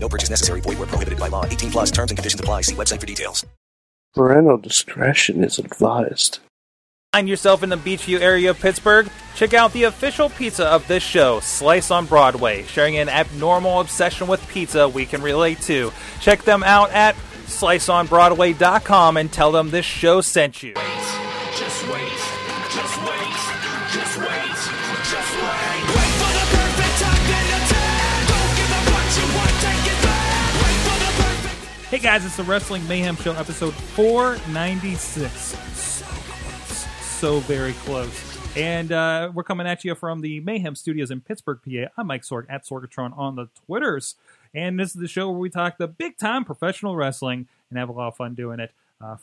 No purchase necessary. Void where prohibited by law. 18 plus terms and conditions apply. See website for details. Parental discretion is advised. Find yourself in the Beachview area of Pittsburgh? Check out the official pizza of this show, Slice on Broadway, sharing an abnormal obsession with pizza we can relate to. Check them out at sliceonbroadway.com and tell them this show sent you. Wait, just wait, just wait, just wait, just wait. Wait for the perfect time to attack. Don't give up what you want, take it back. Wait for the perfect... Hey guys, it's the Wrestling Mayhem Show, episode 496. So very close. And we're coming at you from the Mayhem Studios in Pittsburgh, PA. I'm Mike Sorg, at Sorgatron on the Twitters. And this is the show where we talk the big-time professional wrestling and have a lot of fun doing it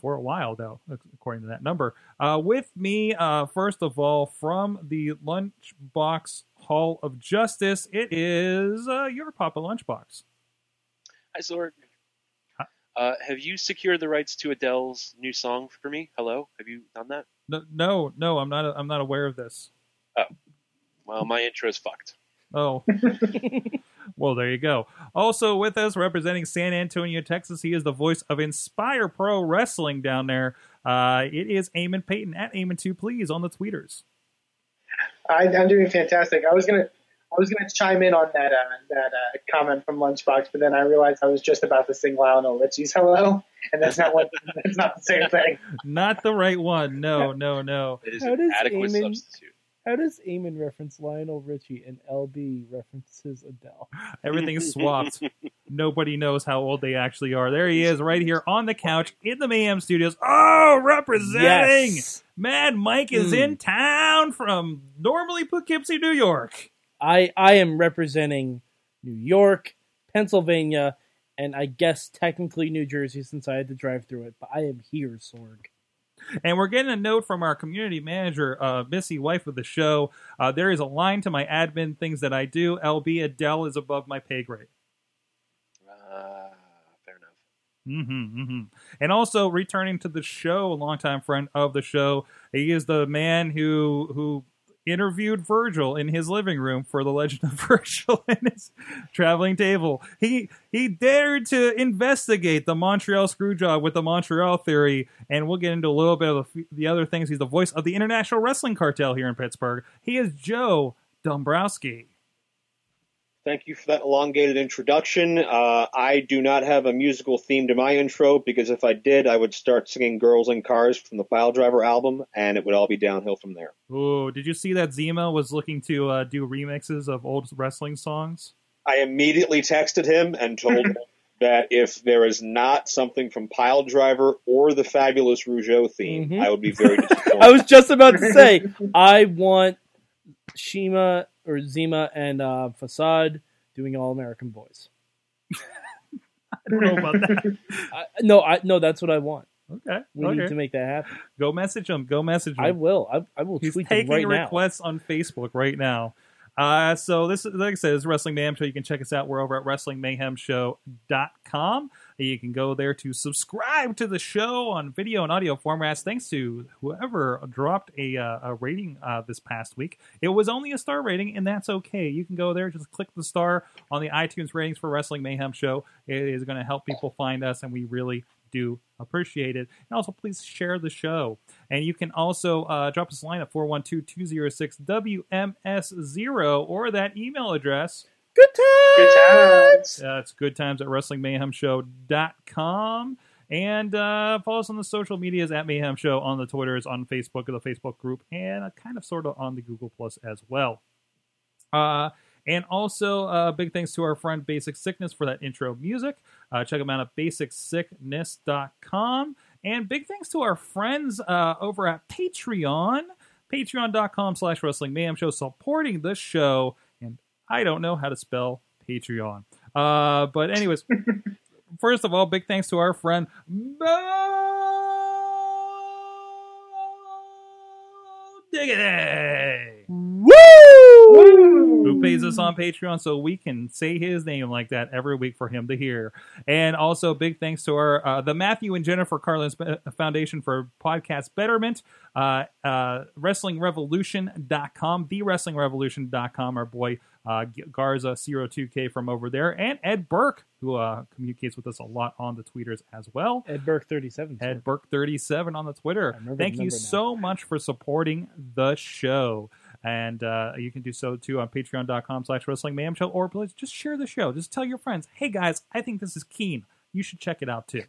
for a while, though, according to that number. With me, first of all, from the Lunchbox Hall of Justice, it is your Papa Lunchbox. Hi, Sorg. Hi. Have you secured the rights to Adele's new song for me? Hello? Have you done that? No, I'm not aware of this. Oh, well, my intro's fucked. Oh, well, there you go. Also with us, representing San Antonio, Texas, he is the voice of Inspire Pro Wrestling down there. It is Eamon Payton at Eamon2 Please on the tweeters. I'm doing fantastic. I was gonna chime in on that comment from Lunchbox, but then I realized I was just about to sing Lionel Richie's "Hello," and that's not the same thing. Not the right one. No. It is an adequate substitute. How does Eamon reference Lionel Richie and LB references Adele? Everything's swapped. Nobody knows how old they actually are. There he is, right here on the couch in the Mayhem Studios. Oh, representing Mad Mike is in town from normally Poughkeepsie, New York. I am representing New York, Pennsylvania, and I guess technically New Jersey since I had to drive through it, but I am here, Sorg. And we're getting a note from our community manager, Missy, wife of the show. There is a line to my admin, things that I do. LB, Adele is above my pay grade. Fair enough. Mm-hmm, mm-hmm. And also returning to the show, a longtime friend of the show, he is the man who interviewed Virgil in his living room for The Legend of Virgil and his traveling table. He dared to investigate the Montreal Screwjob with the Montreal Theory, and we'll get into a little bit of the other things. He's the voice of the International Wrestling Cartel here in Pittsburgh. He is Joe Dombrowski. Thank you for that elongated introduction. I do not have a musical theme to my intro, because if I did, I would start singing Girls and Cars from the Piledriver album, and it would all be downhill from there. Ooh, did you see that Zima was looking to do remixes of old wrestling songs? I immediately texted him and told him that if there is not something from Piledriver or the Fabulous Rougeau theme, I would be very disappointed. I was just about to say, I want Zima and Facade doing All American Boys. I don't know about that. No, that's what I want. Okay, we need to make that happen. Go message him. I will. I will. He's tweet taking him right requests now on Facebook right now. So this, like I said, is Wrestling Mayhem Show. You can check us out. We're over at WrestlingMayhemShow.com. You can go there to subscribe to the show on video and audio formats. Thanks to whoever dropped a rating this past week. It was only a star rating, and that's okay. You can go there, just click the star on the iTunes ratings for Wrestling Mayhem Show. It is going to help people find us, and we really do appreciate it. And also, please share the show. And you can also drop us a line at 412-206-WMS0 or that email address. Good times. It's good times at WrestlingMayhemShow.com. And follow us on the social medias at Mayhem Show, on the Twitters, on Facebook, the Facebook group, and kind of sort of on the Google Plus as well. And also, big thanks to our friend Basic Sickness for that intro music. Check them out at BasicSickness.com. And big thanks to our friends over at Patreon, Patreon.com/Wrestling Mayhem Show, supporting the show. I don't know how to spell Patreon. But anyways, First of all, big thanks to our friend Diggity. Woo! Who pays us on Patreon so we can say his name like that every week for him to hear. And also big thanks to our the Matthew and Jennifer Carlin Foundation for Podcast Betterment, wrestlingrevolution.com, thewrestlingrevolution.com, our boy Garza02K from over there, and Ed Burke, who communicates with us a lot on the tweeters as well. Ed Burke 37. Ed Burke 37 on the Twitter. Thank you so much for supporting the show. And you can do so too on patreon.com/wrestlingmayhemshow, or please just share the show. Just tell your friends, hey guys, I think this is keen. You should check it out too.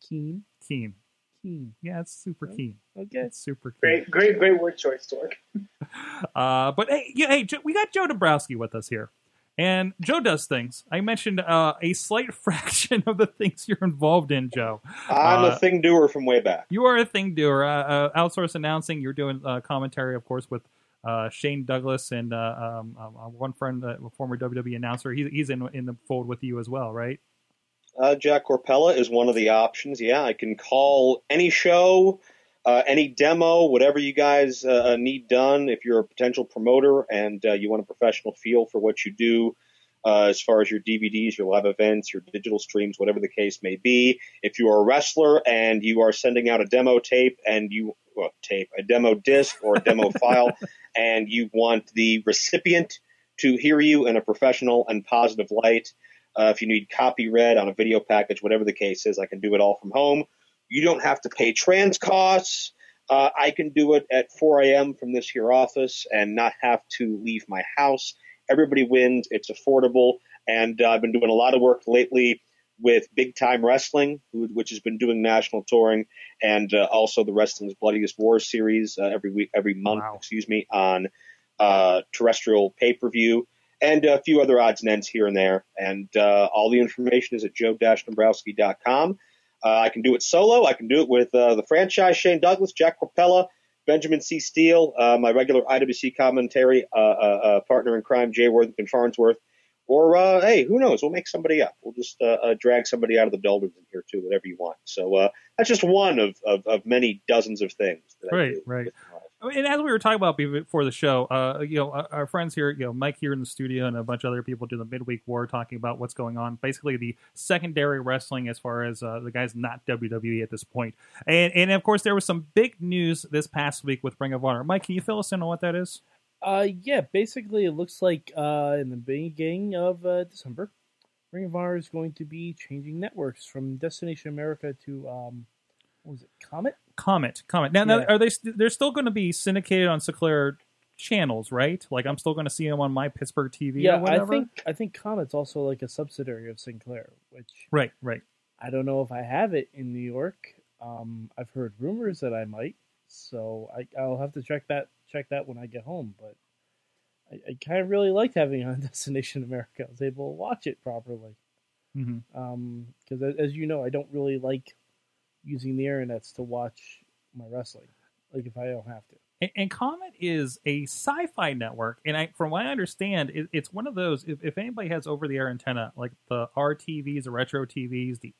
Keen? Keen. Keen. Yeah, it's super keen. Okay. It's super keen. Great word choice, Torque. But hey, we got Joe Dombrowski with us here. And Joe does things. I mentioned a slight fraction of the things you're involved in, Joe. I'm a thing doer from way back. You are a thing doer. Outsource announcing. You're doing commentary, of course, with Shane Douglas and one friend, a former WWE announcer. He's in the fold with you as well, right? Jack Corpella is one of the options. Yeah, I can call any show, any demo, whatever you guys need done. If you're a potential promoter and you want a professional feel for what you do as far as your DVDs, your live events, your digital streams, whatever the case may be. If you are a wrestler and you are sending out a demo tape and a demo disc or a demo file, and you want the recipient to hear you in a professional and positive light, if you need copy read on a video package, whatever the case is, I can do it all from home. You don't have to pay trans costs. I can do it at 4 a.m. from this here office and not have to leave my house. Everybody wins. It's affordable. And I've been doing a lot of work lately with Big Time Wrestling, which has been doing national touring, and also the Wrestling's Bloodiest War series every month. Wow. On terrestrial pay-per-view. And a few other odds and ends here and there. And all the information is at joe-dombrowski.com. I can do it solo. I can do it with the franchise, Shane Douglas, Jack Corpella, Benjamin C. Steele, my regular IWC commentary partner in crime, Jay Worthington Farnsworth. Or, hey, who knows? We'll make somebody up. We'll just drag somebody out of the doldrums in here, too, whatever you want. So that's just one of many dozens of things that I do. Right. And as we were talking about before the show, our friends here, Mike here in the studio and a bunch of other people do the midweek war talking about what's going on. Basically, the secondary wrestling as far as the guys not WWE at this point. And of course, there was some big news this past week with Ring of Honor. Mike, can you fill us in on what that is? Yeah, basically, it looks like in the beginning of December, Ring of Honor is going to be changing networks from Destination America to Comet? Comet. Now, are they're still going to be syndicated on Sinclair channels, right? Like, I'm still going to see them on my Pittsburgh TV or whatever? I think Comet's also like a subsidiary of Sinclair, which... Right. I don't know if I have it in New York. I've heard rumors that I might, so I'll have to check that when I get home, but I kind of really liked having it on Destination America. I was able to watch it properly. Because as you know, I don't really like using the internets to watch my wrestling, like if I don't have to. And Comet is a sci-fi network, and from what I understand, it's one of those, if anybody has over-the-air antenna, like the RTVs, the Retro TVs, the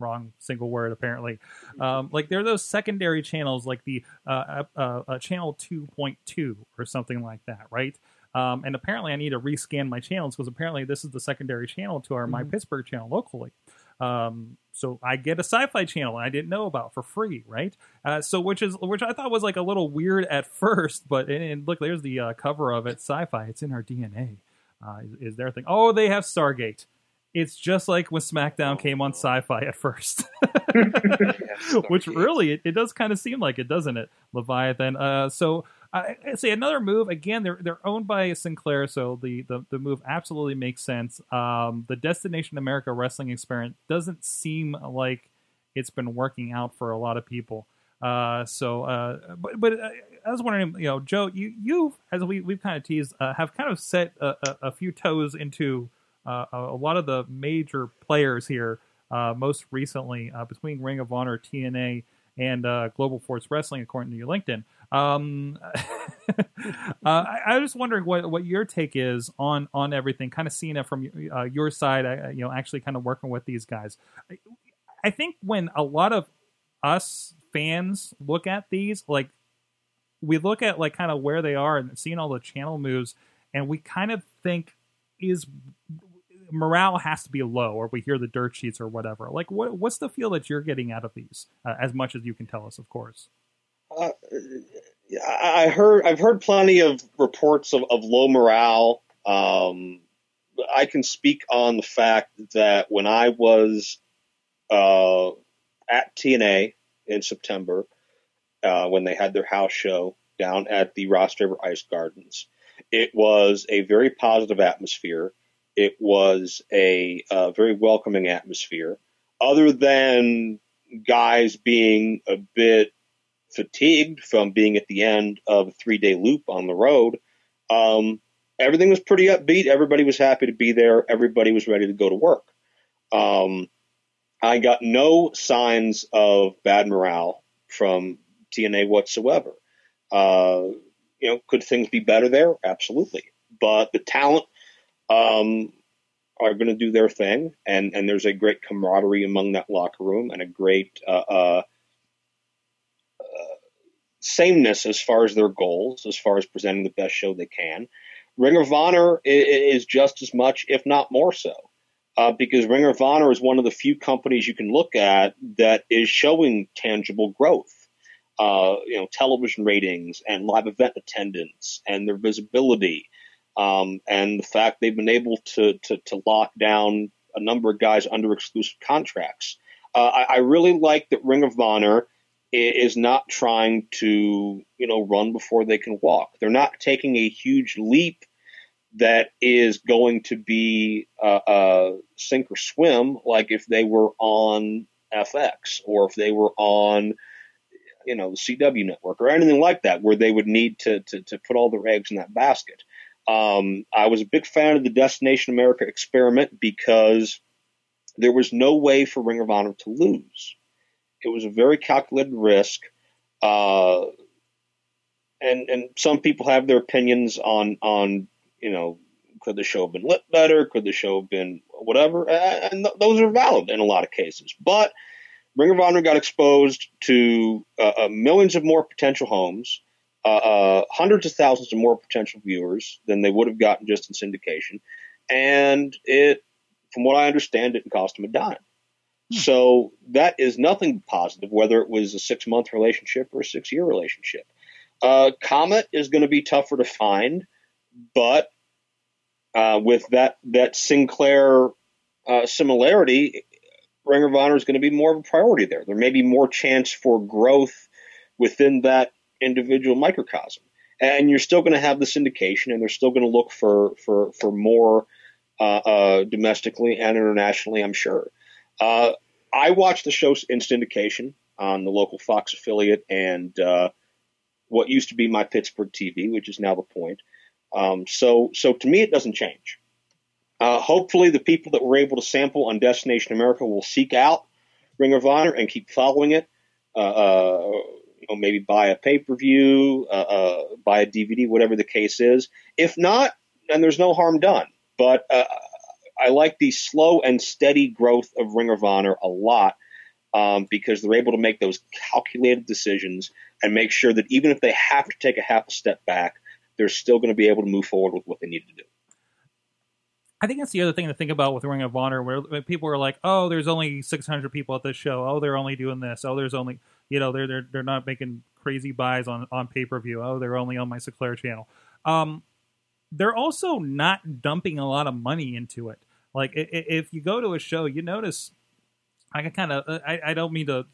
Wrong single word, apparently. Like, there are those secondary channels, like the channel 2.2 or something like that, right? And apparently I need to rescan my channels because apparently this is the secondary channel to our My Pittsburgh channel locally. So I get a sci-fi channel I didn't know about for free, right? So which I thought was like a little weird at first, but and look, there's the cover of it, sci-fi. It's in our DNA. Is their thing? Oh, they have Stargate. It's just like when SmackDown came on Sci-Fi at first, which really it does kind of seem like it, doesn't it, Leviathan? So I say another move again. They're owned by Sinclair, so the move absolutely makes sense. The Destination America wrestling experiment doesn't seem like it's been working out for a lot of people. But I was wondering, Joe, you as we've kind of teased, have kind of set a few toes into. A lot of the major players here, most recently between Ring of Honor, TNA, and Global Force Wrestling, according to your LinkedIn. I was wondering what your take is on everything, kind of seeing it from your side, actually kind of working with these guys. I think when a lot of us fans look at these, like, we look at like kind of where they are and seeing all the channel moves, and we kind of think is morale has to be low, or we hear the dirt sheets or whatever. Like, what's the feel that you're getting out of these, as much as you can tell us, of course? I've heard plenty of reports of low morale. I can speak on the fact that when I was at TNA in September, when they had their house show down at the Ross Draver Ice Gardens, it was a very positive atmosphere. It was a very welcoming atmosphere, other than guys being a bit fatigued from being at the end of a 3-day loop on the road. Everything was pretty upbeat. Everybody was happy to be there. Everybody was ready to go to work. I got no signs of bad morale from TNA whatsoever. Could things be better there? Absolutely. But the talent are going to do their thing, and there's a great camaraderie among that locker room, and a great sameness as far as their goals, as far as presenting the best show they can. Ring of Honor is just as much, if not more so, because Ring of Honor is one of the few companies you can look at that is showing tangible growth. Television ratings and live event attendance and their visibility, and the fact they've been able to lock down a number of guys under exclusive contracts. I really like that Ring of Honor is not trying to, run before they can walk. They're not taking a huge leap that is going to be sink or swim, like if they were on FX or if they were on the CW network or anything like that, where they would need to put all their eggs in that basket. I was a big fan of the Destination America experiment because there was no way for Ring of Honor to lose. It was a very calculated risk. And some people have their opinions on could the show have been lit better? Could the show have been whatever? And those are valid in a lot of cases, but Ring of Honor got exposed to millions of more potential homes, hundreds of thousands of more potential viewers than they would have gotten just in syndication. And it, from what I understand, didn't cost them a dime. So that is nothing positive, whether it was a 6-month relationship or a 6-year relationship. Comet is going to be tougher to find, but with that Sinclair similarity, Ring of Honor is going to be more of a priority there. There may be more chance for growth within that individual microcosm. And you're still going to have the syndication, and they're still going to look for more domestically and internationally, I'm sure. I watched the show in syndication on the local Fox affiliate and what used to be my Pittsburgh TV, which is now The Point. So to me, it doesn't change. Hopefully the people that were able to sample on Destination America will seek out Ring of Honor and keep following it. Maybe buy a pay-per-view, buy a DVD, whatever the case is. If not, then there's no harm done. But I like the slow and steady growth of Ring of Honor a lot, because they're able to make those calculated decisions and make sure that even if they have to take a half a step back, they're still going to be able to move forward with what they need to do. I think that's the other thing to think about with Ring of Honor, where people are like, "Oh, there's only 600 people at this show. Oh, they're only doing this. Oh, there's only they're not making crazy buys on pay per view. Oh, they're only on my Sinclair channel." They're also not dumping a lot of money into it. Like if you go to a show, you notice. I don't mean to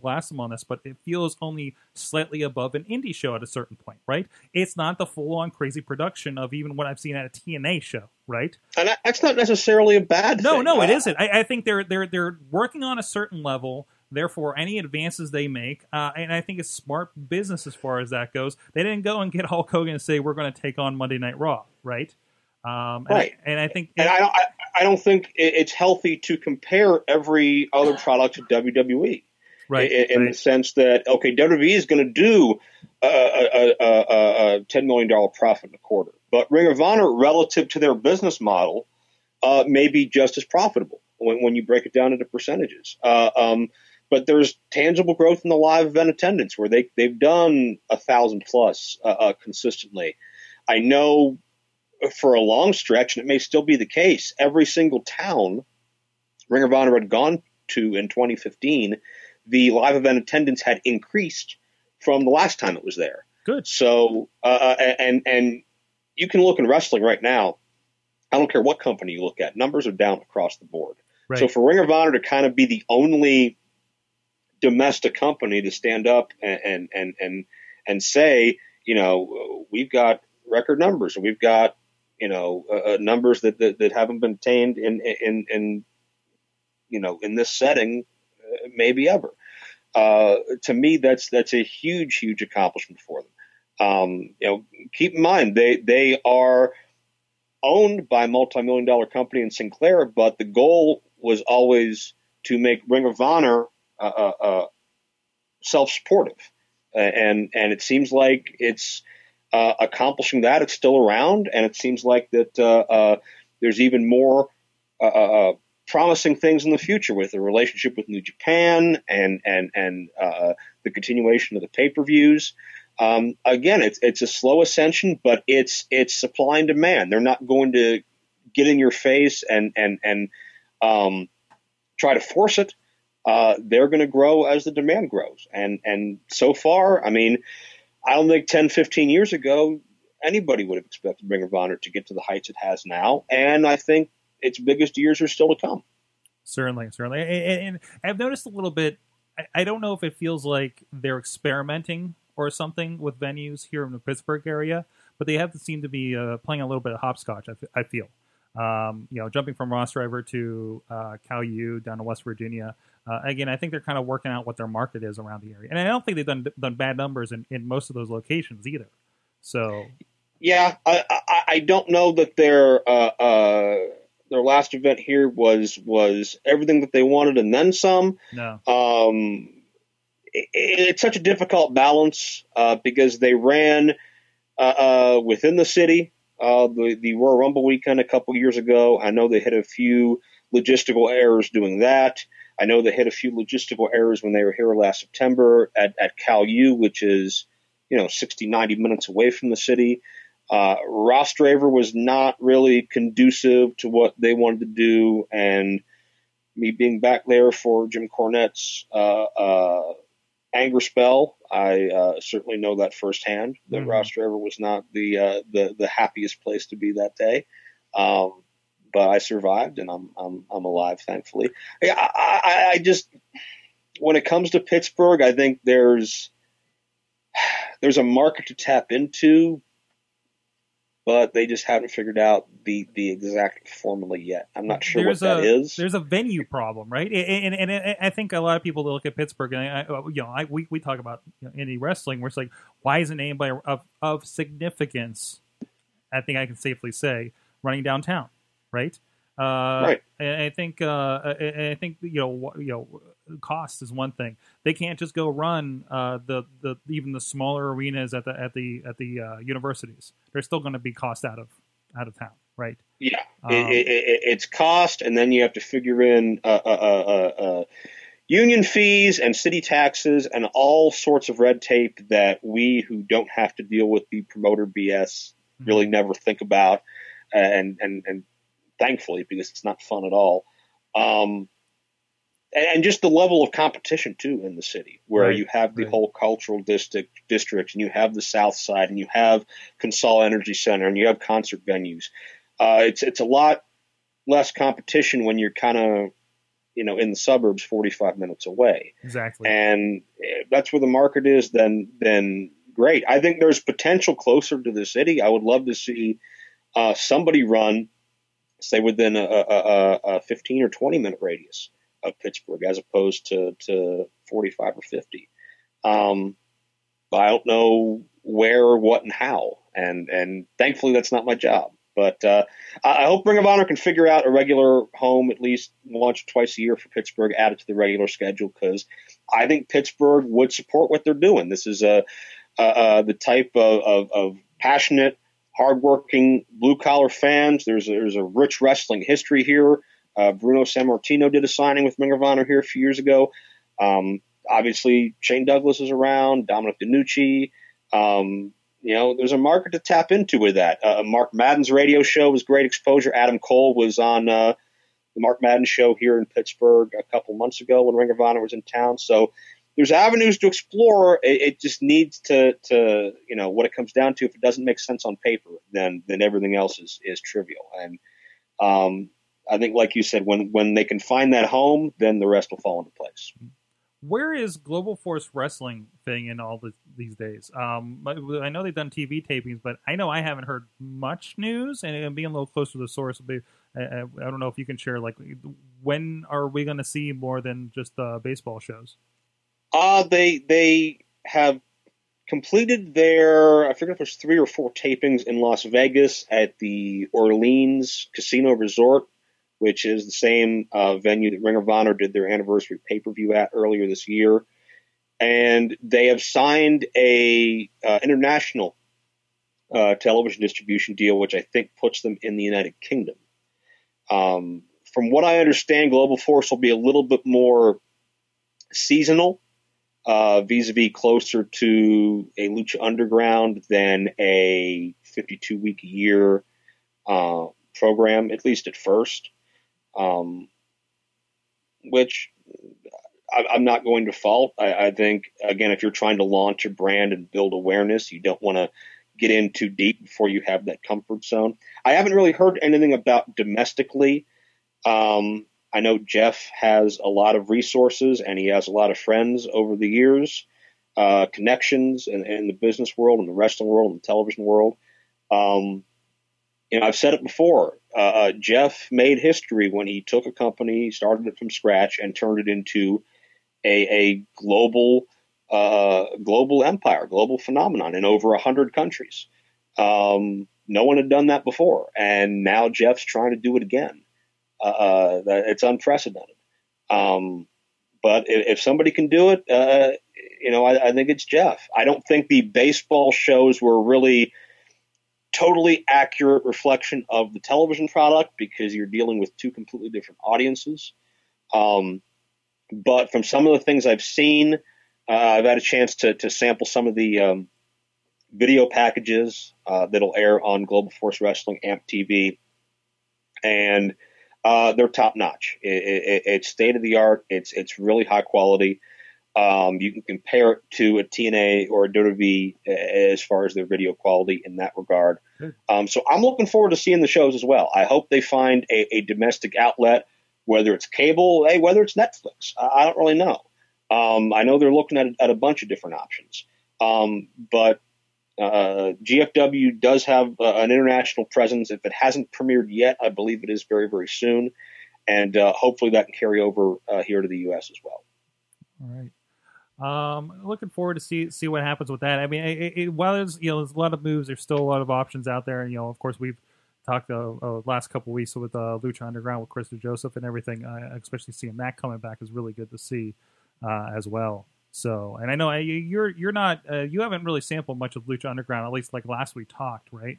blast them on this, but it feels only slightly above an indie show at a certain point, right? It's not the full-on crazy production of even what I've seen at a TNA show, right? And that's not necessarily a bad thing. No, it isn't. I think they're working on a certain level. Therefore, any advances they make, and I think it's smart business as far as that goes. They didn't go and get Hulk Hogan and say we're going to take on Monday Night Raw, right? Right. And I think, I don't think it's healthy to compare every other product to WWE. right, in the sense that, okay, WWE is going to do a $10 million profit in a quarter. But Ring of Honor, relative to their business model, may be just as profitable when you break it down into percentages. But there's tangible growth in the live event attendance, where they've done 1,000+ consistently. I know for a long stretch, and it may still be the case, every single town Ring of Honor had gone to in 2015, the live event attendance had increased from the last time it was there. Good. So, and you can look in wrestling right now. I don't care what company you look at. Numbers are down across the board. Right. So for Ring of Honor to kind of be the only domestic company to stand up and say, you know, we've got record numbers and we've got, you know, numbers that haven't been attained in you know, in this setting, maybe ever. To me, that's a huge accomplishment for them. You know, keep in mind they are owned by a multi-million-dollar company in Sinclair, but the goal was always to make Ring of Honor self-supportive, and it seems like it's accomplishing that. It's still around, and it seems like that there's even more promising things in the future with the relationship with New Japan and the continuation of the pay-per-views. Again, it's a slow ascension, but it's supply and demand. They're not going to get in your face and try to force it. They're going to grow as the demand grows. And so far, I mean, I don't think 10, 15 years ago, anybody would have expected Ring of Honor to get to the heights it has now. And I think its biggest years are still to come. Certainly. And I've noticed a little bit, I don't know if it feels like they're experimenting or something with venues here in the Pittsburgh area, but they have seemed to be playing a little bit of hopscotch, I feel. You know, jumping from Ross Draver to Cal U down to West Virginia. Again, I think they're kind of working out what their market is around the area. And I don't think they've done bad numbers in most of those locations either. So, yeah, I don't know that they're... Their last event here was everything that they wanted and then some. No. It's such a difficult balance because they ran within the city the Royal Rumble weekend a couple years ago. I know they hit a few logistical errors doing that. I know they hit a few logistical errors when they were here last September at Cal U, which is, you know, 60, 90 minutes away from the city. Ross Draver was not really conducive to what they wanted to do, and me being back there for Jim Cornette's anger spell, I certainly know that firsthand. That Ross Draver was not the happiest place to be that day, but I survived, and I'm alive, thankfully. I just, when it comes to Pittsburgh, I think there's a market to tap into. But they just haven't figured out the exact formula yet. I'm not sure what that is. There's a venue problem, right? And I think a lot of people look at Pittsburgh, and we talk about indie wrestling. We're just like, why isn't anybody of significance? I think I can safely say running downtown, right? Right. And I think cost is one thing. They can't just go run even the smaller arenas at the universities. They're still going to be cost out of town, right? Yeah, it's cost, and then you have to figure in union fees and city taxes and all sorts of red tape that we who don't have to deal with the promoter BS really never think about, and thankfully, because it's not fun at all. And just the level of competition, too, in the city, where you have the whole cultural district, and you have the South Side, and you have Consol Energy Center, and you have concert venues. It's a lot less competition when you're kind of, in the suburbs 45 minutes away. Exactly. And that's where the market is, then great. I think there's potential closer to the city. I would love to see somebody run, say, within a 15 or 20-minute radius of Pittsburgh, as opposed to 45 or 50. But I don't know where, what, and how. And thankfully, that's not my job. But I hope Ring of Honor can figure out a regular home at least once or twice a year for Pittsburgh, add it to the regular schedule, because I think Pittsburgh would support what they're doing. This is the type of passionate, hardworking, blue-collar fans. There's a rich wrestling history here. Bruno Sammartino did a signing with Ring of Honor here a few years ago. Obviously, Shane Douglas is around, Dominic DiNucci. There's a market to tap into with that. Mark Madden's radio show was great exposure. Adam Cole was on the Mark Madden show here in Pittsburgh a couple months ago when Ring of Honor was in town. So there's avenues to explore. It just needs to, what it comes down to, if it doesn't make sense on paper, then everything else is trivial. And I think, like you said, when they can find that home, then the rest will fall into place. Where is Global Force Wrestling thing in all these days? I know they've done TV tapings, but I know I haven't heard much news, and being a little closer to the source, I don't know if you can share, like, when are we going to see more than just the baseball shows? They have completed their, I forget if there's 3 or 4 tapings in Las Vegas at the Orleans Casino Resort, which is the same venue that Ring of Honor did their anniversary pay-per-view at earlier this year. And they have signed a international television distribution deal, which I think puts them in the United Kingdom. From what I understand, Global Force will be a little bit more seasonal, vis-a-vis closer to a Lucha Underground than a 52-week-a-year program, at least at first. Which I'm not going to fault. I think, again, if you're trying to launch a brand and build awareness, you don't want to get in too deep before you have that comfort zone. I haven't really heard anything about domestically. I know Jeff has a lot of resources and he has a lot of friends over the years, connections in the business world, in the wrestling world, in the television world. I've said it before, Jeff made history when he took a company, started it from scratch, and turned it into a global empire, global phenomenon in over 100 countries. No one had done that before, and now Jeff's trying to do it again. It's unprecedented. But if somebody can do it, I think it's Jeff. I don't think the baseball shows were really – totally accurate reflection of the television product, because you're dealing with two completely different audiences. But from some of the things I've seen, I've had a chance to sample some of the video packages that'll air on Global Force Wrestling, AMP TV, and they're top notch. It's state of the art. It's really high quality. You can compare it to a TNA or a WWE as far as their video quality in that regard. So I'm looking forward to seeing the shows as well. I hope they find a domestic outlet, whether it's cable, whether it's Netflix. I don't really know. I know they're looking at a bunch of different options. But GFW does have an international presence. If it hasn't premiered yet, I believe it is very, very soon. And hopefully that can carry over here to the U.S. as well. All right. Looking forward to see what happens with that. I mean, while there's a lot of moves, there's still a lot of options out there. And, of course, we've talked the last couple of weeks with Lucha Underground with Chris Joseph and everything. Especially seeing that coming back is really good to see as well. So, and I know you're not you haven't really sampled much of Lucha Underground, at least like last we talked, right?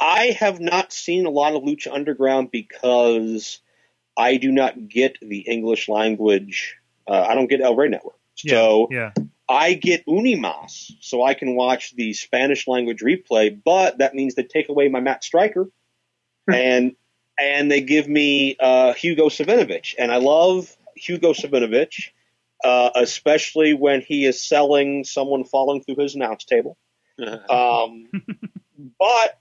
I have not seen a lot of Lucha Underground because I do not get the English language. I don't get El Rey Network. So yeah. I get Unimas, so I can watch the Spanish language replay, but that means they take away my Matt Striker and they give me Hugo Savinovich. And I love Hugo Savinovich, especially when he is selling someone falling through his announce table. But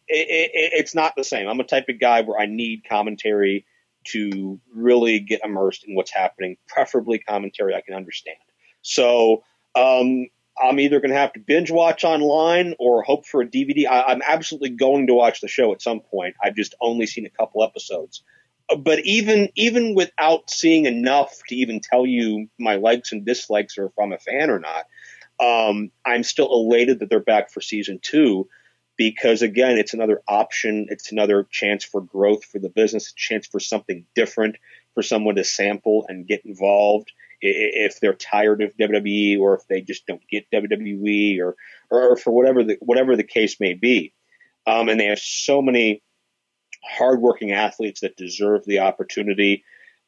it's not the same. I'm a type of guy where I need commentary to really get immersed in what's happening, preferably commentary I can understand. So I'm either going to have to binge watch online or hope for a DVD. I'm absolutely going to watch the show at some point. I've just only seen a couple episodes. But even without seeing enough to even tell you my likes and dislikes or if I'm a fan or not, I'm still elated that they're back for season 2. because, again, it's another option. It's another chance for growth for the business, a chance for something different, for someone to sample and get involved if they're tired of WWE or if they just don't get WWE or for whatever the case may be. And they have so many hardworking athletes that deserve the opportunity,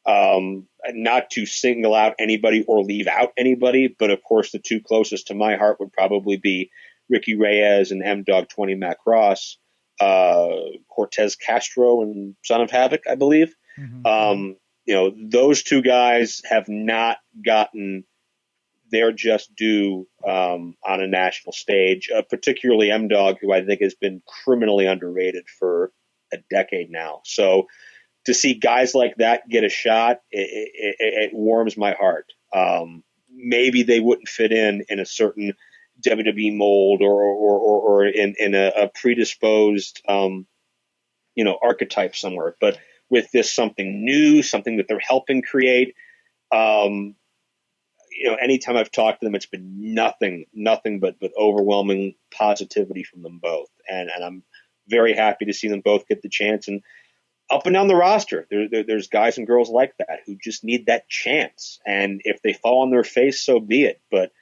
not to single out anybody or leave out anybody. But of course, the two closest to my heart would probably be Ricky Reyes and M-Dog 20 Mac Ross, Cortez Castro and Son of Havoc, I believe. Mm-hmm. Those two guys have not gotten their just due on a national stage, particularly M-Dog, who I think has been criminally underrated for a decade now. So to see guys like that get a shot, it warms my heart. Maybe they wouldn't fit in a certain WWE mold or in a predisposed, archetype somewhere. But with this something new, something that they're helping create, anytime I've talked to them, it's been nothing but overwhelming positivity from them both. And I'm very happy to see them both get the chance. And up and down the roster, there's guys and girls like that who just need that chance. And if they fall on their face, so be it. But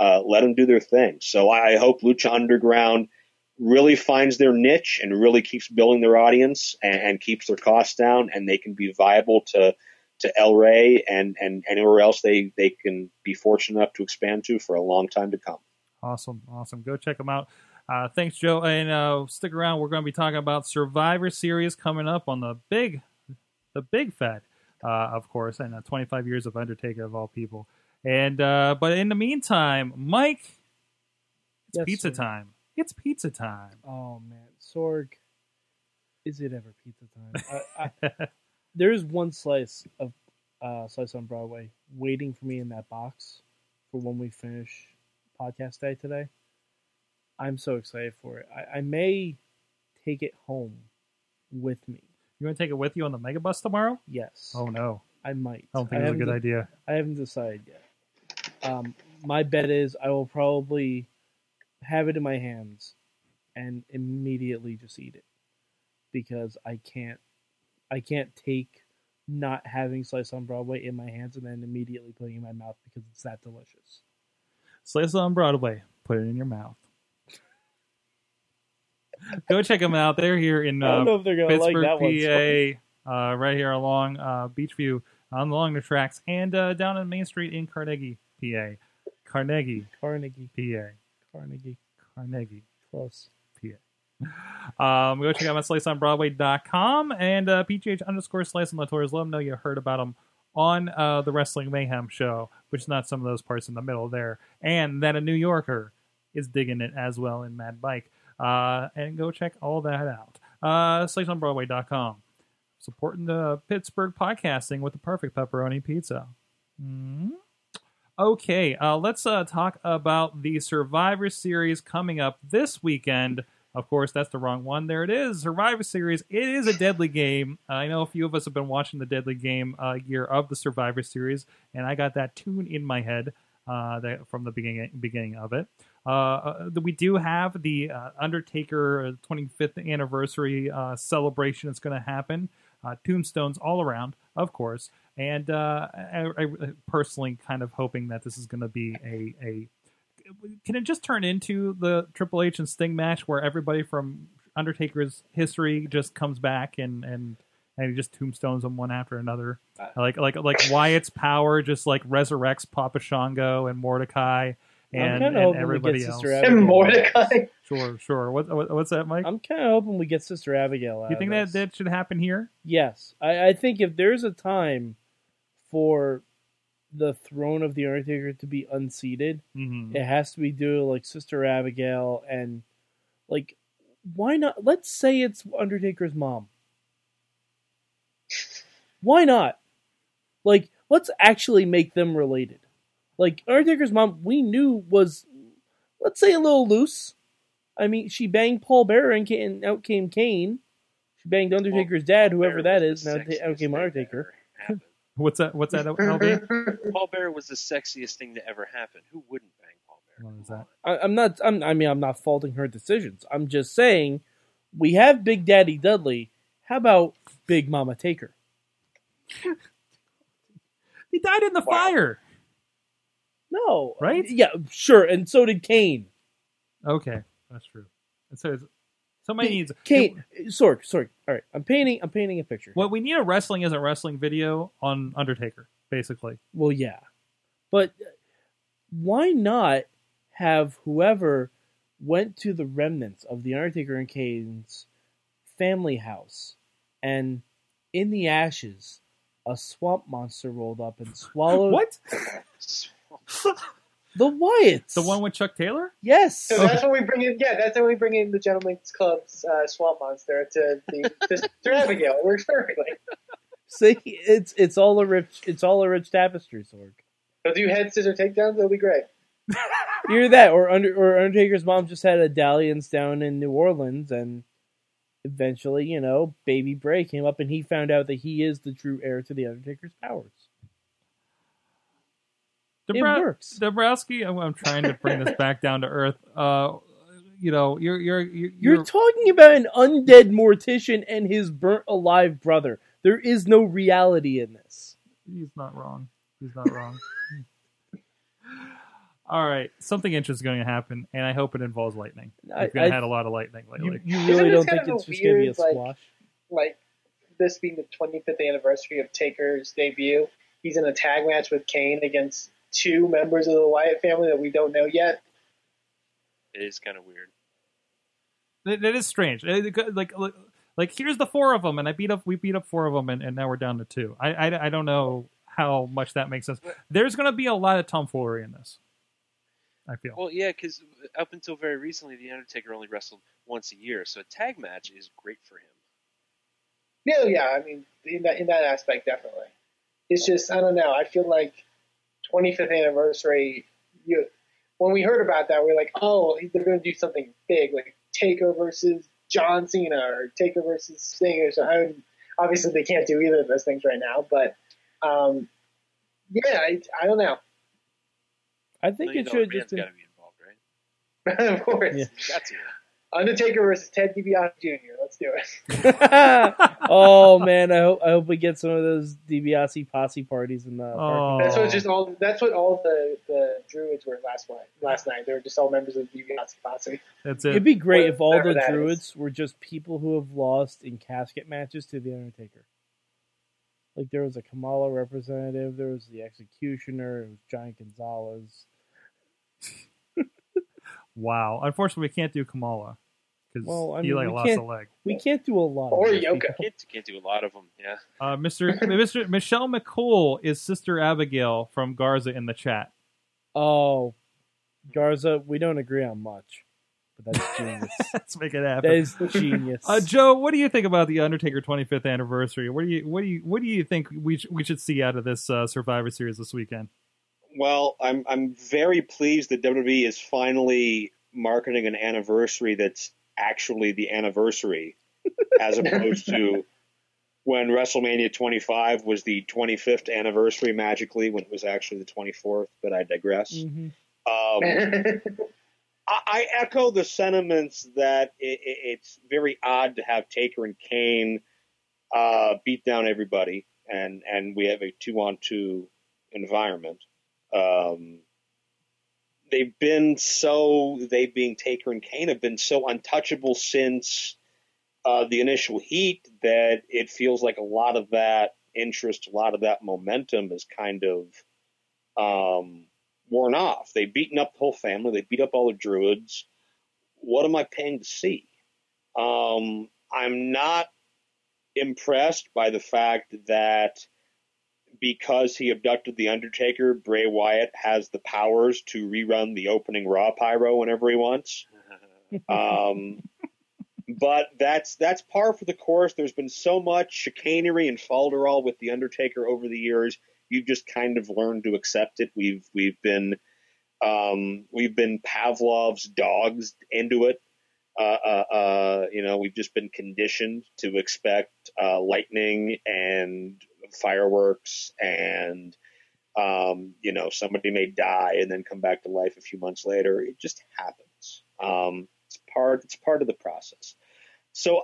let them do their thing. So I hope Lucha Underground really finds their niche and really keeps building their audience and keeps their costs down, and they can be viable to El Rey and anywhere else they can be fortunate enough to expand to for a long time to come. Awesome. Go check them out. Thanks, Joe. And stick around. We're going to be talking about Survivor Series coming up on the big fat, of course, and 25 years of Undertaker of all people. And but in the meantime, Mike, it's pizza time. It's pizza time. Oh, man. Sorg, is it ever pizza time? I there is one slice of Slice on Broadway waiting for me in that box for when we finish podcast day today. I'm so excited for it. I may take it home with me. You're going to take it with you on the megabus tomorrow? Yes. Oh, no. I might. I don't think it's a good idea. I haven't decided yet. My bet is I will probably have it in my hands and immediately just eat it, because I can't take not having Slice on Broadway in my hands and then immediately putting it in my mouth, because it's that delicious. Slice on Broadway, put it in your mouth. Go check them out. They're here in I don't know if they're gonna Pittsburgh, like that PA, one, right here along Beachview, along the tracks, and down on Main Street in Carnegie, PA. Carnegie, close. PA. Go check out my SliceOnBroadway.com and PGH_Slice and Latours. Let them know you heard about them on the Wrestling Mayhem Show, which is not some of those parts in the middle there. And that a New Yorker is digging it as well in Mad Mike. And go check all that out. SliceOnBroadway.com. Supporting the Pittsburgh podcasting with the perfect pepperoni pizza. Mm-hmm. Okay, let's talk about the Survivor Series coming up this weekend. Of course, that's the wrong one. There it is, Survivor Series. It is a deadly game. I know a few of us have been watching the deadly game year of the Survivor Series, and I got that tune in my head from the beginning of it. We do have the Undertaker 25th anniversary celebration that's going to happen. Tombstones all around, of course. And I personally kind of hoping that this is going to be a... Can it just turn into the Triple H and Sting match where everybody from Undertaker's history just comes back and he just tombstones them one after another? Like Wyatt's power just like resurrects Papa Shango and Mordecai and everybody else. And Mordecai? Sure. What's that, Mike? I'm kind of hoping we get Sister Abigail out. You think of that should happen here? Yes. I think if there's a time for the throne of the Undertaker to be unseated, mm-hmm. it has to be due to like Sister Abigail, and like, why not? Let's say it's Undertaker's mom. Why not? Like, let's actually make them related. Like, Undertaker's mom, we knew was, let's say, a little loose. I mean, she banged Paul Bearer and out came Kane. She banged Undertaker's dad, whoever that is, and out came Undertaker. What's that? What's that? Paul Bearer was the sexiest thing to ever happen. Who wouldn't bang Paul Bearer? I'm not faulting her decisions. I'm just saying we have Big Daddy Dudley. How about Big Mama Taker? He died in the fire. No. Right? Yeah, sure. And so did Kane. Okay. That's true. And so somebody needs... Kane. Sorry. All right. I'm painting a picture. What we need a Wrestling Isn't Wrestling video on Undertaker, basically. Well, yeah. But why not have whoever went to the remnants of the Undertaker and Kane's family house, and in the ashes, a swamp monster rolled up and swallowed... What? The Wyatts. The one with Chuck Taylor? Yes. So that's when we bring in the Gentlemen's Club's swamp monster to the Abigail. It works perfectly. See, it's all a rich tapestry, Sorg. They'll do head scissor takedowns, it'll be great. Either that or Undertaker's mom just had a dalliance down in New Orleans, and eventually, Baby Bray came up and he found out that he is the true heir to the Undertaker's powers. It works. Dombrowski, I'm trying to bring this back down to earth. You're talking about an undead mortician and his burnt alive brother. There is no reality in this. He's not wrong. All right, something interesting is going to happen, and I hope it involves lightning. We've had a lot of lightning lately. You really don't think it's just going to be a squash? Like this being the 25th anniversary of Taker's debut, he's in a tag match with Kane against two members of the Wyatt family that we don't know yet. It is kind of weird. That is strange. Like here's the four of them, and we beat up four of them, and now we're down to two. I don't know how much that makes sense. There's going to be a lot of tomfoolery in this, I feel. Well, yeah, because up until very recently, The Undertaker only wrestled once a year, so a tag match is great for him. Yeah, I mean, in that aspect, definitely. It's just, I don't know, I feel like 25th anniversary, when we heard about that, we were like, oh, they're going to do something big, like Taker versus John Cena, or Taker versus Sting, or something. Obviously, they can't do either of those things right now, but, I don't know. I think it should just got to be involved, right? Of course. Yeah. That's it. Undertaker versus Ted DiBiase Jr. Let's do it. Oh man, I hope we get some of those DiBiase posse parties in the. Oh. That's what all the Druids were last night. They were just all members of the DiBiase posse. That's it. It'd be great if all the Druids were just people who have lost in casket matches to the Undertaker. Like there was a Kamala representative, there was the Executioner, it was Giant Gonzalez. Wow. Unfortunately, we can't do Kamala. Because Eli lost a leg. We can't do a lot. Or Yoka. Can't do a lot of them, yeah. Mr. Michelle McCool is Sister Abigail from Garza in the chat. Oh. Garza, we don't agree on much. But that's genius. Let's make it happen. That is genius. Joe, what do you think about the Undertaker 25th anniversary? What do you think we should see out of this Survivor Series this weekend? Well, I'm very pleased that WWE is finally marketing an anniversary that's actually the anniversary, as opposed to when WrestleMania 25 was the 25th anniversary magically when it was actually the 24th. But I digress. Mm-hmm. I echo the sentiments that it's very odd to have Taker and Kane beat down everybody, and we have a 2-on-2 environment. They being Taker and Kane have been so untouchable since the initial heat that it feels like a lot of that interest, a lot of that momentum is kind of worn off. They've beaten up the whole family. They beat up all the Druids. What am I paying to see? I'm not impressed by the fact that because he abducted the Undertaker, Bray Wyatt has the powers to rerun the opening Raw pyro whenever he wants. But that's par for the course. There's been so much chicanery and folderol with the Undertaker over the years. You've just kind of learned to accept it. We've been Pavlov's dogs into it. We've just been conditioned to expect lightning and fireworks and You know, somebody may die and then come back to life a few months later. It just happens. It's part of the process. So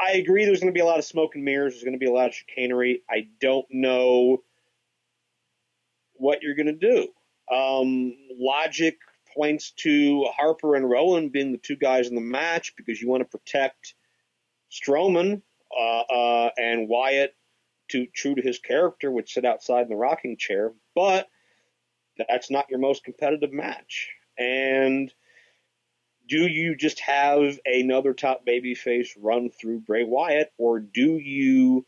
I agree there's going to be a lot of smoke and mirrors. There's going to be a lot of chicanery. I don't know what you're going to do. Logic points to Harper and Rowan being the two guys in the match because you want to protect Strowman and Wyatt, true to his character, would sit outside in the rocking chair. But that's not your most competitive match. And do you just have another top babyface run through Bray Wyatt, or do you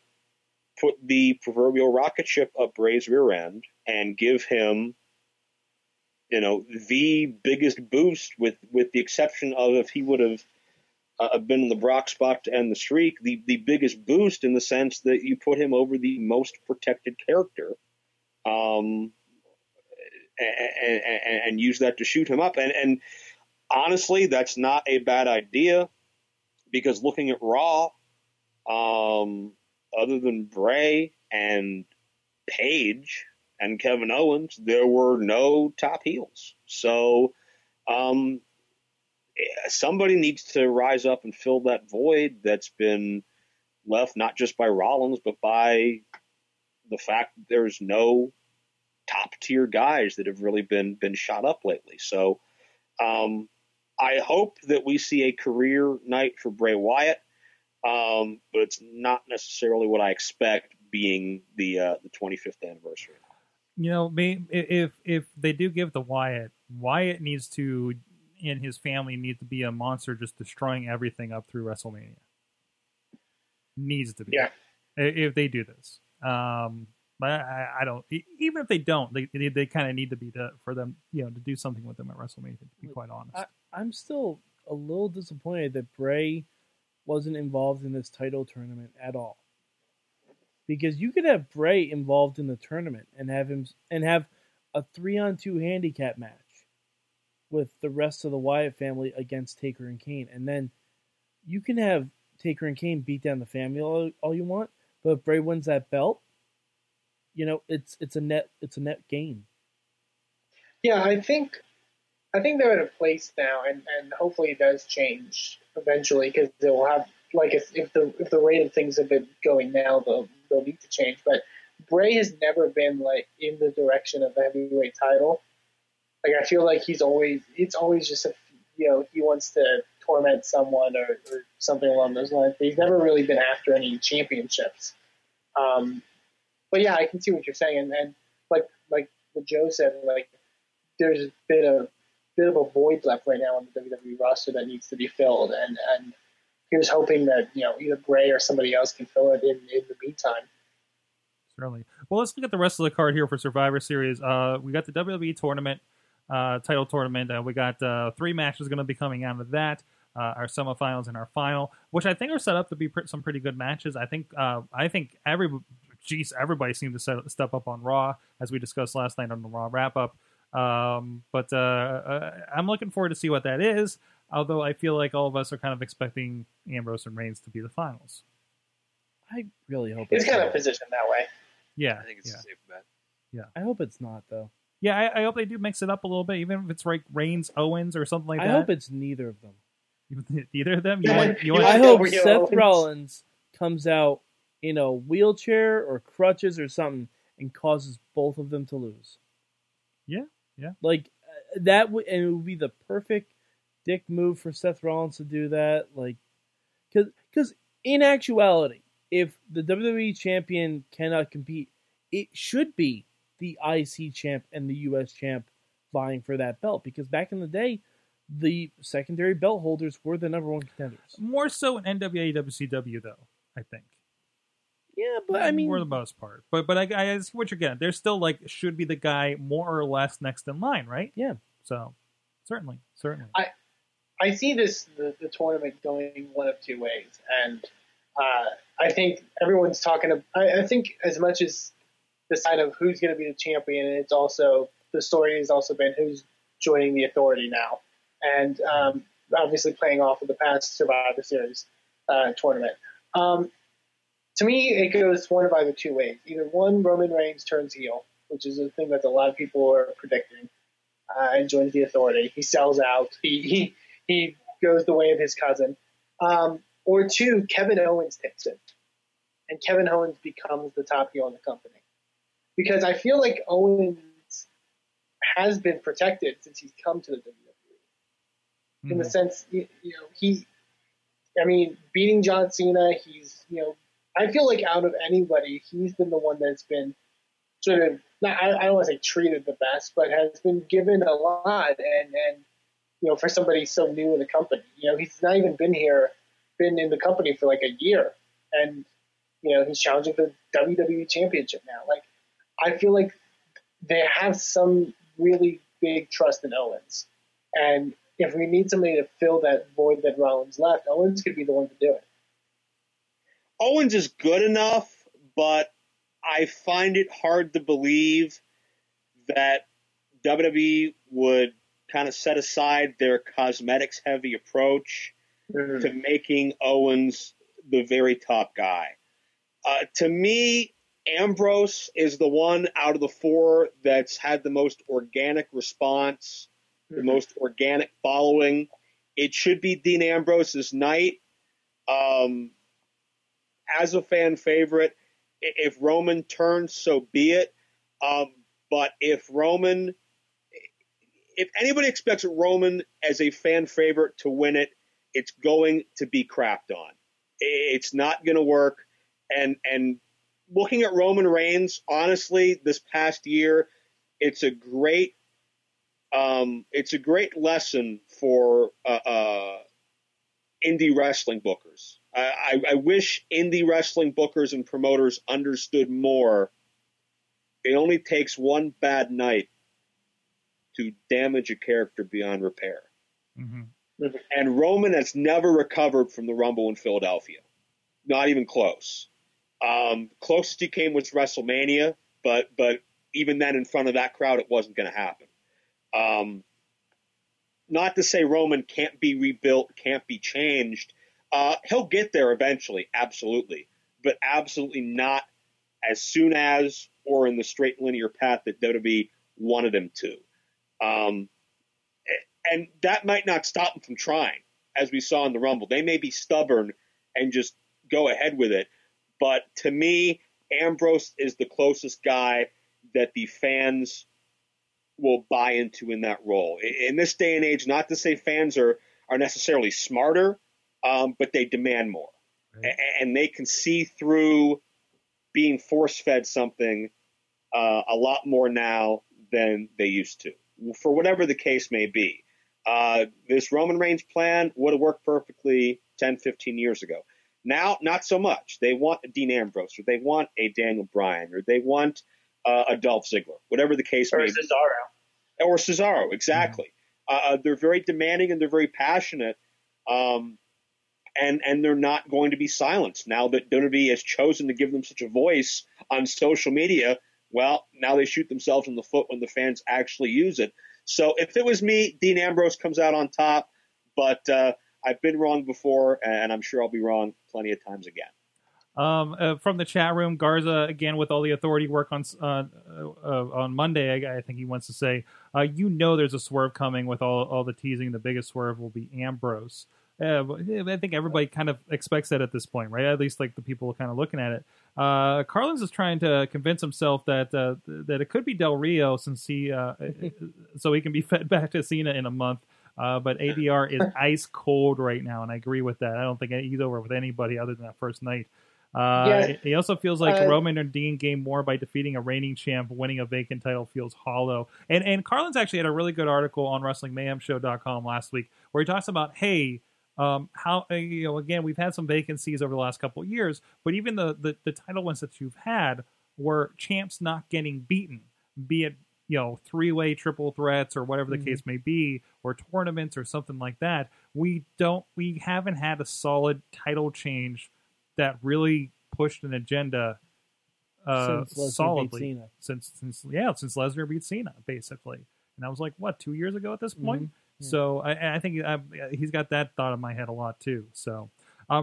put the proverbial rocket ship up Bray's rear end and give him, you know, the biggest boost, with the exception of if he would have been in the Brock spot to end the streak, the biggest boost in the sense that you put him over the most protected character, and use that to shoot him up. And honestly, that's not a bad idea, because looking at Raw, other than Bray and Paige and Kevin Owens, there were no top heels. So somebody needs to rise up and fill that void that's been left, not just by Rollins, but by the fact that there's no top tier guys that have really been shot up lately. So I hope that we see a career night for Bray Wyatt, but it's not necessarily what I expect, being the 25th anniversary. You know, if they do give the Wyatt needs to, and his family needs to be a monster, just destroying everything up through WrestleMania. Needs to be. Yeah. If they do this, but I don't. Even if they don't, they kind of need to be for them, you know, to do something with them at WrestleMania. To be quite honest, I'm still a little disappointed that Bray wasn't involved in this title tournament at all. Because you could have Bray involved in the tournament and have a 3-on-2 handicap match with the rest of the Wyatt family against Taker and Kane. And then you can have Taker and Kane beat down the family all you want, but if Bray wins that belt, you know, it's a net gain. Yeah, I think they're at a place now, and hopefully it does change eventually, because they will have, like, if the rate of things have been going now, they'll need to change. But Bray has never been, like, in the direction of the heavyweight title. Like, I feel like it's always just, he wants to torment someone or something along those lines. But he's never really been after any championships. But yeah, I can see what you're saying. And like what Joe said, like, there's a bit of a void left right now on the WWE roster that needs to be filled. And he was hoping that, you know, either Bray or somebody else can fill it in the meantime. Certainly. Well, let's look at the rest of the card here for Survivor Series. We got the WWE tournament, title tournament. We got 3 matches going to be coming out of that, our semifinals and our final, which I think are set up to be some pretty good matches. I think everybody seemed to step up on Raw, as we discussed last night on the Raw wrap-up. But I'm looking forward to see what that is. Although I feel like all of us are kind of expecting Ambrose and Reigns to be the finals. I really hope it's kind of positioned that way. Yeah, I think it's a safe bet. Yeah, I hope it's not, though. Yeah, I hope they do mix it up a little bit, even if it's like Reigns, Owens, or something like that. I hope it's neither of them. Neither of them? I hope Seth Rollins comes out in a wheelchair or crutches or something and causes both of them to lose. Yeah, yeah. Like, and it would be the perfect dick move for Seth Rollins to do that. Like, because in actuality, if the WWE champion cannot compete, it should be the IC champ and the US champ vying for that belt. Because back in the day, the secondary belt holders were the number one contenders. More so in NWA, WCW, though, I think. Yeah, but I mean, for the most part. But I see what you're getting. They're still, like, should be the guy more or less next in line, right? Yeah. So certainly. I see the tournament going one of two ways, and I think everyone's talking about, I think as much as the side of who's going to be the champion, it's also, the story has also been who's joining the Authority now, and obviously playing off of the past Survivor Series tournament. To me, it goes one of either two ways. Either one, Roman Reigns turns heel, which is a thing that a lot of people are predicting, and joins the Authority. He sells out. He goes the way of his cousin. Or two, Kevin Owens takes it. And Kevin Owens becomes the top heel in the company. Because I feel like Owens has been protected since he's come to the WWE. Mm-hmm. In the sense, beating John Cena, I feel like out of anybody, he's been the one that's been sort of, I don't want to say treated the best, but has been given a lot. And for somebody so new in the company, he's not even been in the company for like a year. And, he's challenging for the WWE Championship now. Like, I feel like they have some really big trust in Owens. And if we need somebody to fill that void that Rollins left, Owens could be the one to do it. Owens is good enough, but I find it hard to believe that WWE would kind of set aside their cosmetics-heavy approach mm-hmm. to making Owens the very top guy. To me, Ambrose is the one out of the four that's had the most organic response, mm-hmm. the most organic following. It should be Dean Ambrose's night. As a fan favorite, if Roman turns, so be it. But if anybody expects Roman as a fan favorite to win it, it's going to be crapped on. It's not going to work. And looking at Roman Reigns, honestly, this past year, it's a great lesson for indie wrestling bookers. I wish indie wrestling bookers and promoters understood more. It only takes one bad night to damage a character beyond repair. Mm-hmm. And Roman has never recovered from the Rumble in Philadelphia. Not even close. Closest he came was WrestleMania, but even then in front of that crowd, it wasn't going to happen. Not to say Roman can't be rebuilt, can't be changed. He'll get there eventually, absolutely, but absolutely not as soon as or in the straight linear path that WWE wanted him to. And that might not stop him from trying, as we saw in the Rumble. They may be stubborn and just go ahead with it, but to me, Ambrose is the closest guy that the fans will buy into in that role. In this day and age, not to say fans are necessarily smarter, but they demand more, right. And they can see through being force-fed something a lot more now than they used to, for whatever the case may be. This Roman Reigns plan would have worked perfectly 10, 15 years ago. Now, not so much. They want a Dean Ambrose, or they want a Daniel Bryan, or they want a Dolph Ziggler, whatever the case may be. Or Cesaro, exactly. Mm-hmm. They're very demanding and they're very passionate. And they're not going to be silenced now that WWE has chosen to give them such a voice on social media. Well, now they shoot themselves in the foot when the fans actually use it. So if it was me, Dean Ambrose comes out on top, but I've been wrong before, and I'm sure I'll be wrong plenty of times again. From the chat room, Garza, again, with all the Authority work on Monday, I think he wants to say, there's a swerve coming with all the teasing. The biggest swerve will be Ambrose. I think everybody kind of expects that at this point, right? At least like the people kind of looking at it. Carlins is trying to convince himself that it could be Del Rio since so he can be fed back to Cena in a month. But ADR is ice cold right now, and I agree with that. I don't think he's over with anybody other than that first night. It also feels like Roman and Dean gain more by defeating a reigning champ. Winning a vacant title feels hollow. And Carlin's actually had a really good article on WrestlingMayhemShow.com last week where he talks about, hey, how again, we've had some vacancies over the last couple of years, but even the title ones that you've had were champs not getting beaten, be it three-way triple threats or whatever the mm-hmm. case may be, or tournaments or something like that. We haven't had a solid title change that really pushed an agenda solidly since Lesnar beat Cena, basically. And I was like, what, 2 years ago at this point? Mm-hmm. So I think he's got that thought in my head a lot too. So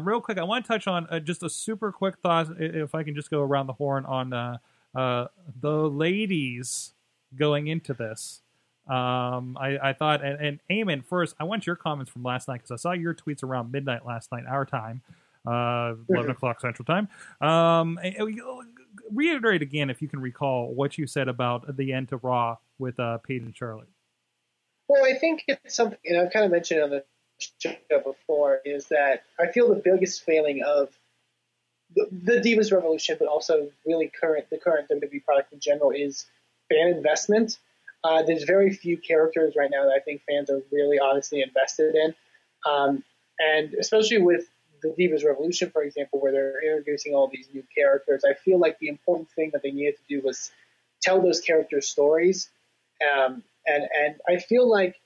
real quick, I want to touch on just a super quick thought, if I can just go around the horn on the ladies going into this. I thought, and Eamon, first, I want your comments from last night, because I saw your tweets around midnight last night, our time, 11 o'clock Central Time. Reiterate again, if you can recall, what you said about the end to Raw with Paige and Charlotte. Well, I think it's something, and I've kind of mentioned on the show before, is that I feel the biggest failing of the Divas Revolution, but also really the current WWE product in general, is fan investment. There's very few characters right now that I think fans are really honestly invested in. And especially with the Divas Revolution, for example, where they're introducing all these new characters, I feel like the important thing that they needed to do was tell those characters' stories. And I feel like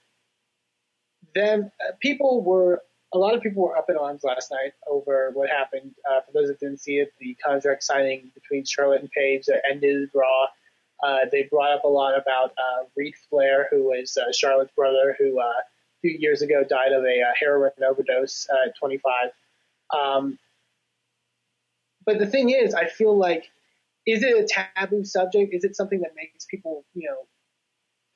a lot of people were up in arms last night over what happened. For those that didn't see it, the contract signing between Charlotte and Paige that ended Raw. They brought up a lot about Reed Flair, who is Charlotte's brother, who a few years ago died of a heroin overdose at 25. But the thing is, I feel like, is it a taboo subject? Is it something that makes people,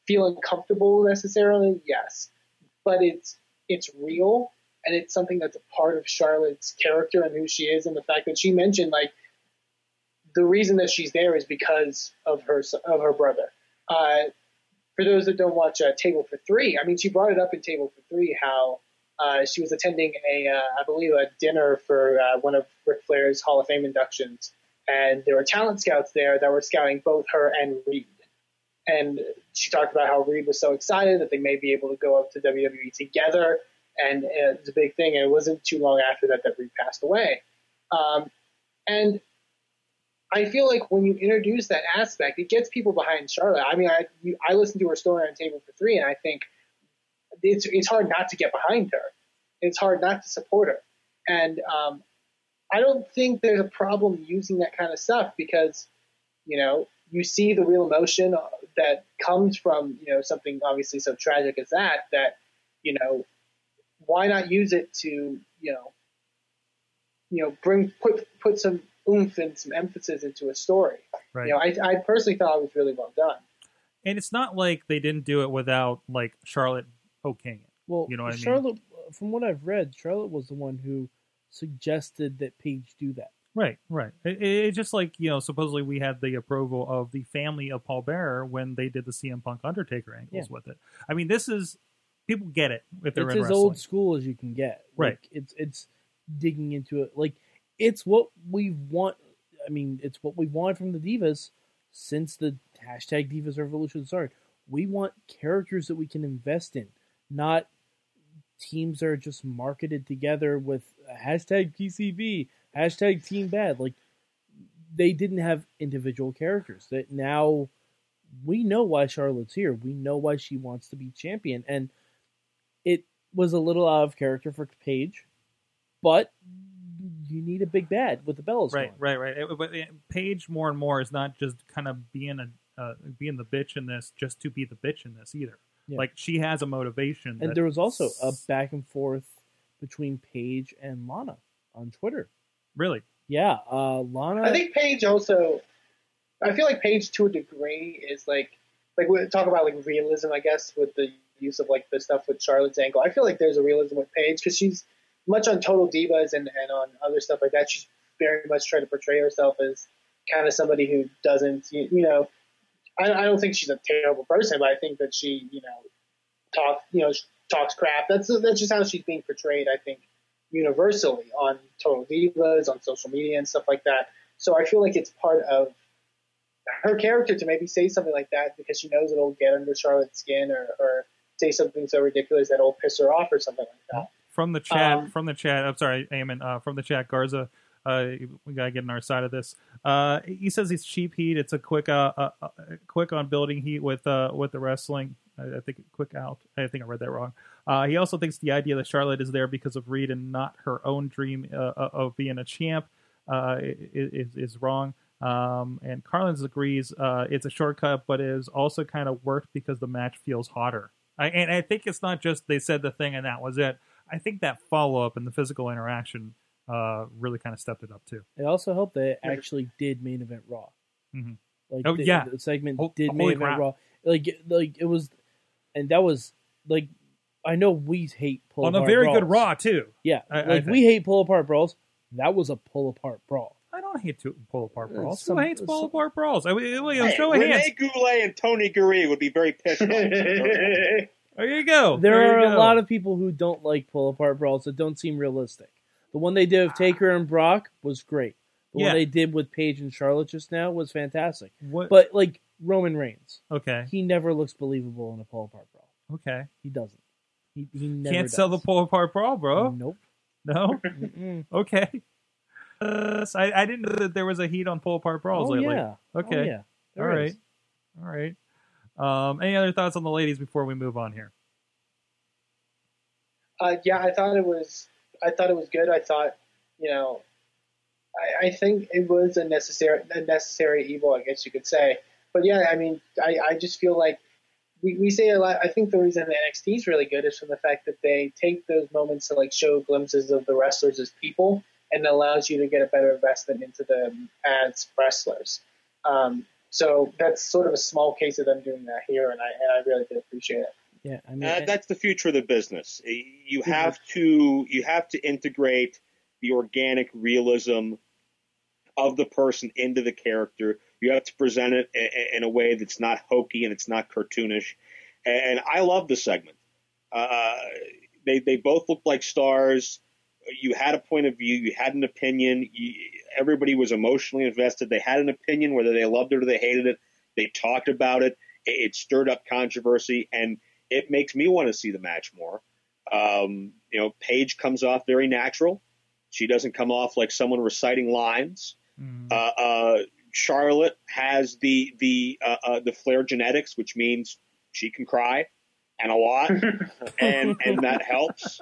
feel uncomfortable necessarily? Yes. But it's real, and it's something that's a part of Charlotte's character and who she is, and the fact that she mentioned, like, the reason that she's there is because of her brother. For those that don't watch Table for Three, I mean, she brought it up in Table for Three how she was attending a dinner for one of Ric Flair's Hall of Fame inductions, and there were talent scouts there that were scouting both her and Reed. And she talked about how Reed was so excited that they may be able to go up to WWE together, and it was a big thing. And it wasn't too long after that Reed passed away, and I feel like when you introduce that aspect, it gets people behind Charlotte. I mean, I listened to her story on Table for Three, and I think it's hard not to get behind her. It's hard not to support her. And I don't think there's a problem using that kind of stuff because, you see the real emotion that comes from, something obviously so tragic as that, why not use it to, put some oomph and some emphasis into a story. Right. I personally thought it was really well done. And it's not like they didn't do it without, like, Charlotte okaying it. Well, Charlotte, from what I've read, Charlotte was the one who suggested that Paige do that. Right. It's just like, supposedly we had the approval of the family of Paul Bearer when they did the CM Punk Undertaker angles with it. I mean, this is, people get it if they're in wrestling. It's as old school as you can get. Right. Like, it's digging into it. Like, it's what we want. I mean, it's what we want from the Divas since the hashtag Divas Revolution started. We want characters that we can invest in, not teams that are just marketed together with hashtag PCB, hashtag Team Bad. Like, they didn't have individual characters. That now we know why Charlotte's here. We know why she wants to be champion. And it was a little out of character for Paige, but you need a big bad with the bells. Right. But Paige more and more is not just kind of being the bitch in this just to be the bitch in this either. Yeah. Like, she has a motivation. And there was also a back and forth between Paige and Lana on Twitter. Really? Yeah. Lana. I think Paige also, I feel like Paige to a degree is like we talk about like realism, I guess, with the use of like the stuff with Charlotte's angle. I feel like there's a realism with Paige because she's much on Total Divas and on other stuff like that. She's very much trying to portray herself as kind of somebody who doesn't, I don't think she's a terrible person, but I think that she, talks crap. That's just how she's being portrayed, I think, universally on Total Divas, on social media and stuff like that. So I feel like it's part of her character to maybe say something like that because she knows it'll get under Charlotte's skin or say something so ridiculous that it'll piss her off or something like that. From the chat. I'm sorry, Eamon. From the chat, Garza. We gotta get in our side of this. He says it's cheap heat. It's a quick on building heat with the wrestling. I think quick out. I think I read that wrong. He also thinks the idea that Charlotte is there because of Reed and not her own dream of being a champ is wrong. And Carlins agrees. It's a shortcut, but it is also kind of worked because the match feels hotter. And I think it's not just they said the thing and that was it. I think that follow-up and the physical interaction really kind of stepped it up, too. It also helped that it actually did main event Raw. Mm-hmm. Like, the segment did Main Event Raw. Like it was, and that was like, I know we hate pull apart on a very brawls. Good Raw too. Yeah, I we hate pull apart brawls. That was a pull apart brawl. I don't hate to pull apart brawls. Who hates pull apart brawls? Show of hands. Rene Goulet and Tony Gurria would be very pissed. There you go. There are a lot of people who don't like pull apart brawls that don't seem realistic. The one they did with Taker and Brock was great. The one they did with Paige and Charlotte just now was fantastic. What? But like Roman Reigns, he never looks believable in a pull apart brawl. Okay, he doesn't. He never can't does. Sell the pull apart brawl, bro. Nope. No. Okay. I didn't know that there was a heat on pull apart brawls lately. Yeah. Okay. Oh, yeah. All right. Any other thoughts on the ladies before we move on here? I thought it was good. I thought, I think it was a necessary evil, I guess you could say. But yeah, I mean, I just feel like we say a lot. I think the reason NXT is really good is from the fact that they take those moments to like show glimpses of the wrestlers as people. And allows you to get a better investment into them as wrestlers. So that's sort of a small case of them doing that here, and I really did appreciate it. Yeah, I mean, that's the future of the business. You have to integrate the organic realism of the person into the character. You have to present it in a way that's not hokey and it's not cartoonish. And I love the segment. They both look like stars. You had a point of view. You had an opinion. Everybody was emotionally invested. They had an opinion, whether they loved it or they hated it. They talked about it. It stirred up controversy, and it makes me want to see the match more. Paige comes off very natural. She doesn't come off like someone reciting lines. Mm. Charlotte has the Flair genetics, which means she can cry, and a lot, and that helps.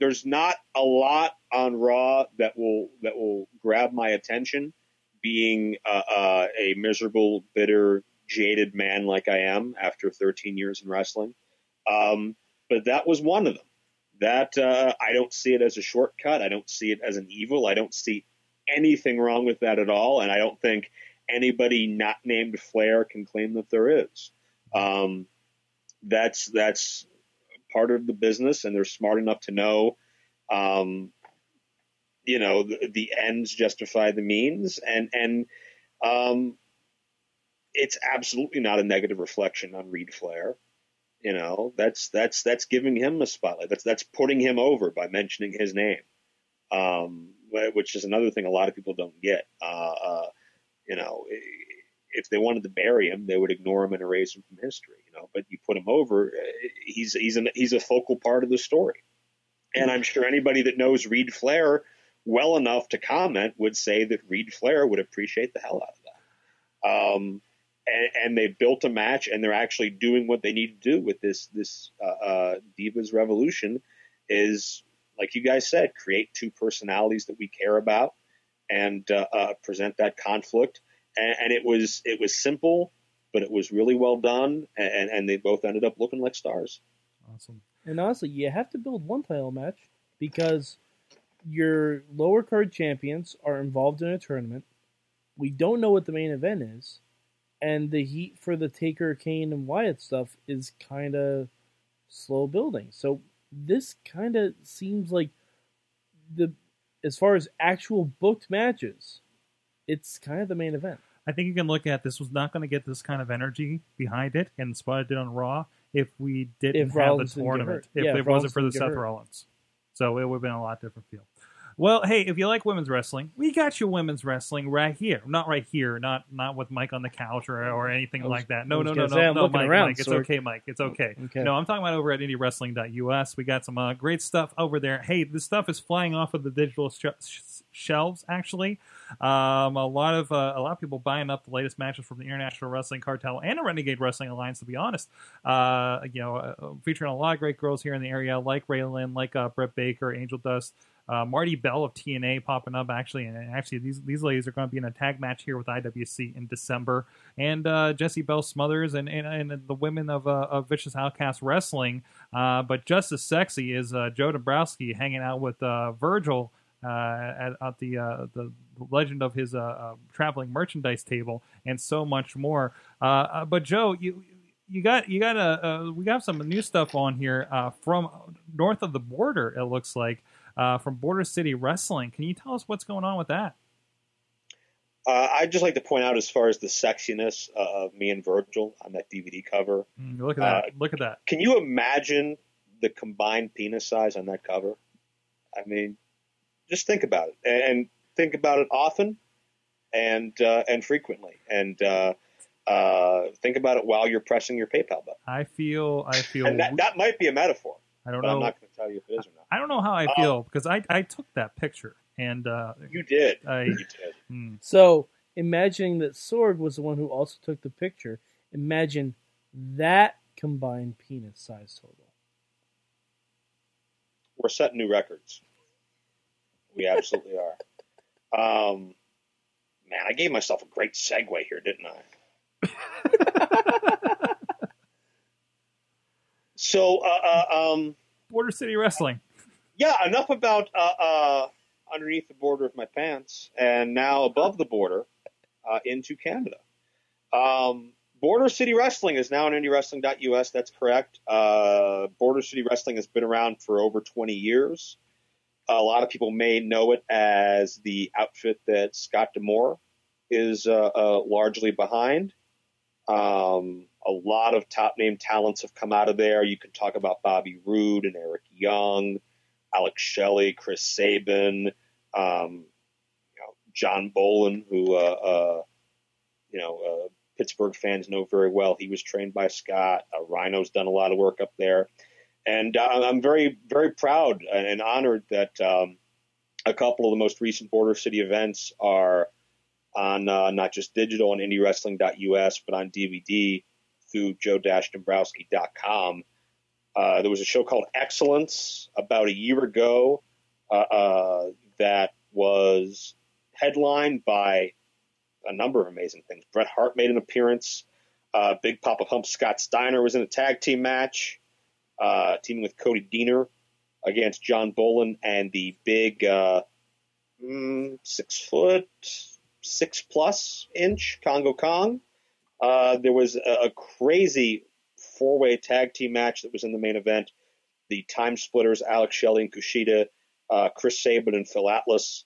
There's not a lot on Raw that will grab my attention, being a miserable, bitter, jaded man like I am after 13 years in wrestling. But that was one of them. That I don't see it as a shortcut. I don't see it as an evil. I don't see anything wrong with that at all. And I don't think anybody not named Flair can claim that there is. That's part of the business, and they're smart enough to know, the ends justify the means, and it's absolutely not a negative reflection on Reed Flair. That's giving him a spotlight. That's putting him over by mentioning his name, which is another thing a lot of people don't get. If they wanted to bury him, they would ignore him and erase him from history, but you put him over, he's a focal part of the story. And I'm sure anybody that knows Reed Flair well enough to comment would say that Reed Flair would appreciate the hell out of that. And they built a match, and they're actually doing what they need to do with this Divas Revolution is, like you guys said, create two personalities that we care about and present that conflict. And it was simple, but it was really well done, and they both ended up looking like stars. Awesome. And honestly, you have to build one title match because your lower card champions are involved in a tournament. We don't know what the main event is, and the heat for the Taker, Kane, and Wyatt stuff is kind of slow building. So this kind of seems like as far as actual booked matches, it's kind of the main event. I think you can look at this was not going to get this kind of energy behind it and spot it did on Raw if we didn't have the tournament. If it wasn't for the Seth Rollins. So it would have been a lot different feel. Well, hey, if you like women's wrestling, we got you women's wrestling right here. Not right here, not with Mike on the couch or anything like that. No, Mike. Around, Mike. It's okay, Mike. It's okay. No, I'm talking about over at indiewrestling.us. We got some great stuff over there. Hey, this stuff is flying off of the digital shelves, actually. A lot of people buying up the latest matches from the International Wrestling Cartel and the Renegade Wrestling Alliance, to be honest. Featuring a lot of great girls here in the area, like Raylin, like Brett Baker, Angel Dust, Marty Bell of TNA popping up, actually. And actually, these ladies are going to be in a tag match here with IWC in December. And Jessie Bell Smothers and the women of Vicious Outcast Wrestling. But just as sexy is Joe Dombrowski hanging out with Virgil at the legend of his traveling merchandise table, and so much more. But Joe, we got some new stuff on here from north of the border. It looks like from Border City Wrestling. Can you tell us what's going on with that? I'd just like to point out, as far as the sexiness of me and Virgil on that DVD cover. Look at that. Look at that. Can you imagine the combined penis size on that cover? I mean, just think about it, and think about it often and frequently, and think about it while you're pressing your PayPal button. I feel and that might be a metaphor. I don't know. I'm not going to tell you if it is or not. I don't know how I feel because I took that picture. And you did. You did. So, imagining that Sorg was the one who also took the picture, imagine that combined penis size total. We're setting new records. We absolutely are. Man, I gave myself a great segue here, didn't I? So, Border City Wrestling. Yeah, enough about underneath the border of my pants, and now above the border into Canada. Border City Wrestling is now on indiewrestling.us. That's correct. Border City Wrestling has been around for over 20 years. A lot of people may know it as the outfit that Scott D'Amore is largely behind. A lot of top-name talents have come out of there. You can talk about Bobby Roode and Eric Young, Alex Shelley, Chris Sabin, John Bolin, who Pittsburgh fans know very well. He was trained by Scott. Rhino's done a lot of work up there, and I'm very, very proud and honored that a couple of the most recent Border City events are on not just digital on IndieWrestling.us, but on DVD through Joe-Dombrowski.com. There was a show called Excellence about a year ago that was headlined by a number of amazing things. Bret Hart made an appearance. Big Papa Pump Scott Steiner was in a tag team match, teaming with Cody Deaner against John Bolin and the big 6'6" Congo Kong. There was a crazy four-way tag team match that was in the main event. The Time Splitters, Alex Shelley and Kushida, Chris Sabin and Phil Atlas,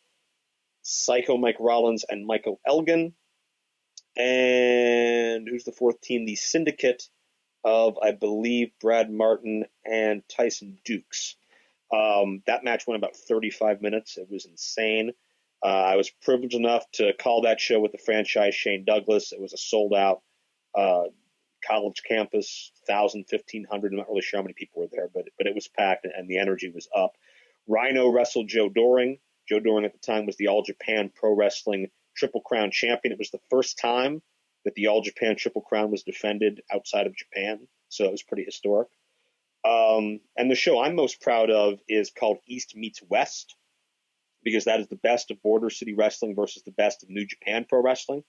Psycho Mike Rollins and Michael Elgin. And who's the fourth team? The Syndicate of, I believe, Brad Martin and Tyson Dukes. That match went about 35 minutes. It was insane. I was privileged enough to call that show with the franchise Shane Douglas. It was a sold-out college campus, 1,000, 1,500. I'm not really sure how many people were there, but it was packed and the energy was up. Rhino wrestled Joe Doring. Joe Doring at the time was the All Japan Pro Wrestling Triple Crown champion. It was the first time that the All Japan Triple Crown was defended outside of Japan, so it was pretty historic. And the show I'm most proud of is called East Meets West, because that is the best of Border City Wrestling versus the best of New Japan Pro Wrestling.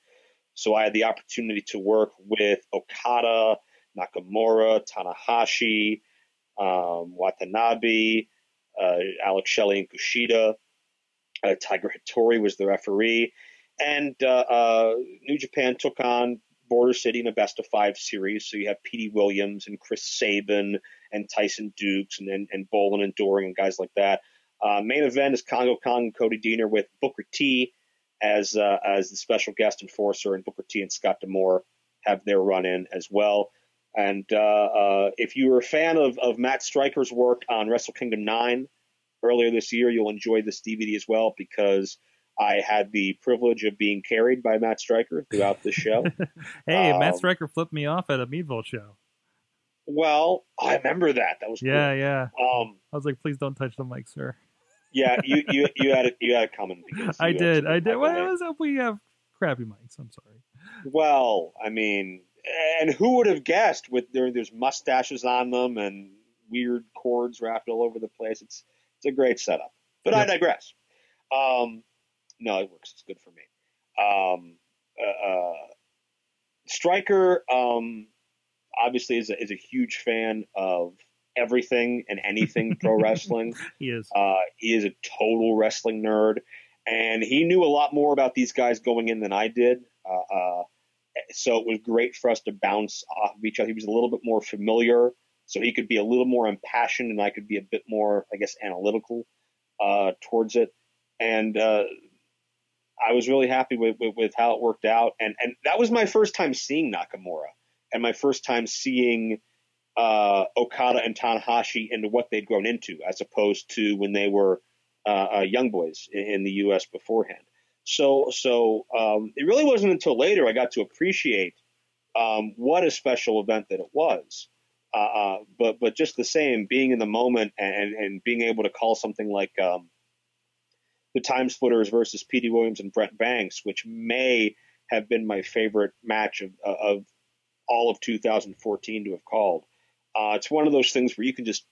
So I had the opportunity to work with Okada, Nakamura, Tanahashi, Watanabe, Alex Shelley and Kushida. Tiger Hattori was the referee. And New Japan took on Border City in a best-of-5 series. So you have Petey Williams and Chris Sabin and Tyson Dukes and Bolin and Doring and guys like that. Main event is Congo Kong and Cody Deaner with Booker T as the special guest enforcer, and Booker T and Scott D'Amore have their run-in as well. And if you were a fan of Matt Striker's work on Wrestle Kingdom 9 earlier this year, you'll enjoy this DVD as well, because I had the privilege of being carried by Matt Striker throughout the show. Hey, Matt Striker flipped me off at a Meadville show. Well, I remember that. That was cool. Yeah. I was like, please don't touch the mic, sir. Yeah, you had it coming. Because I did. Well, we have crappy mics. I'm sorry. Well, I mean, and who would have guessed? With there's mustaches on them and weird cords wrapped all over the place. It's a great setup. But yes. I digress. No, it works. It's good for me. Striker obviously is a huge fan of everything and anything pro wrestling. He is a total wrestling nerd, and he knew a lot more about these guys going in than I did. So it was great for us to bounce off of each other. He was a little bit more familiar, so he could be a little more impassioned, and I could be a bit more, I guess, analytical towards it. And I was really happy with how it worked out. And that was my first time seeing Nakamura, and my first time seeing Okada and Tanahashi into what they'd grown into, as opposed to when they were young boys in the U.S. beforehand. So it really wasn't until later I got to appreciate what a special event that it was. But just the same, being in the moment and being able to call something like the Time Splitters versus Petey Williams and Brent Banks, which may have been my favorite match of all of 2014 to have called. It's one of those things where you can just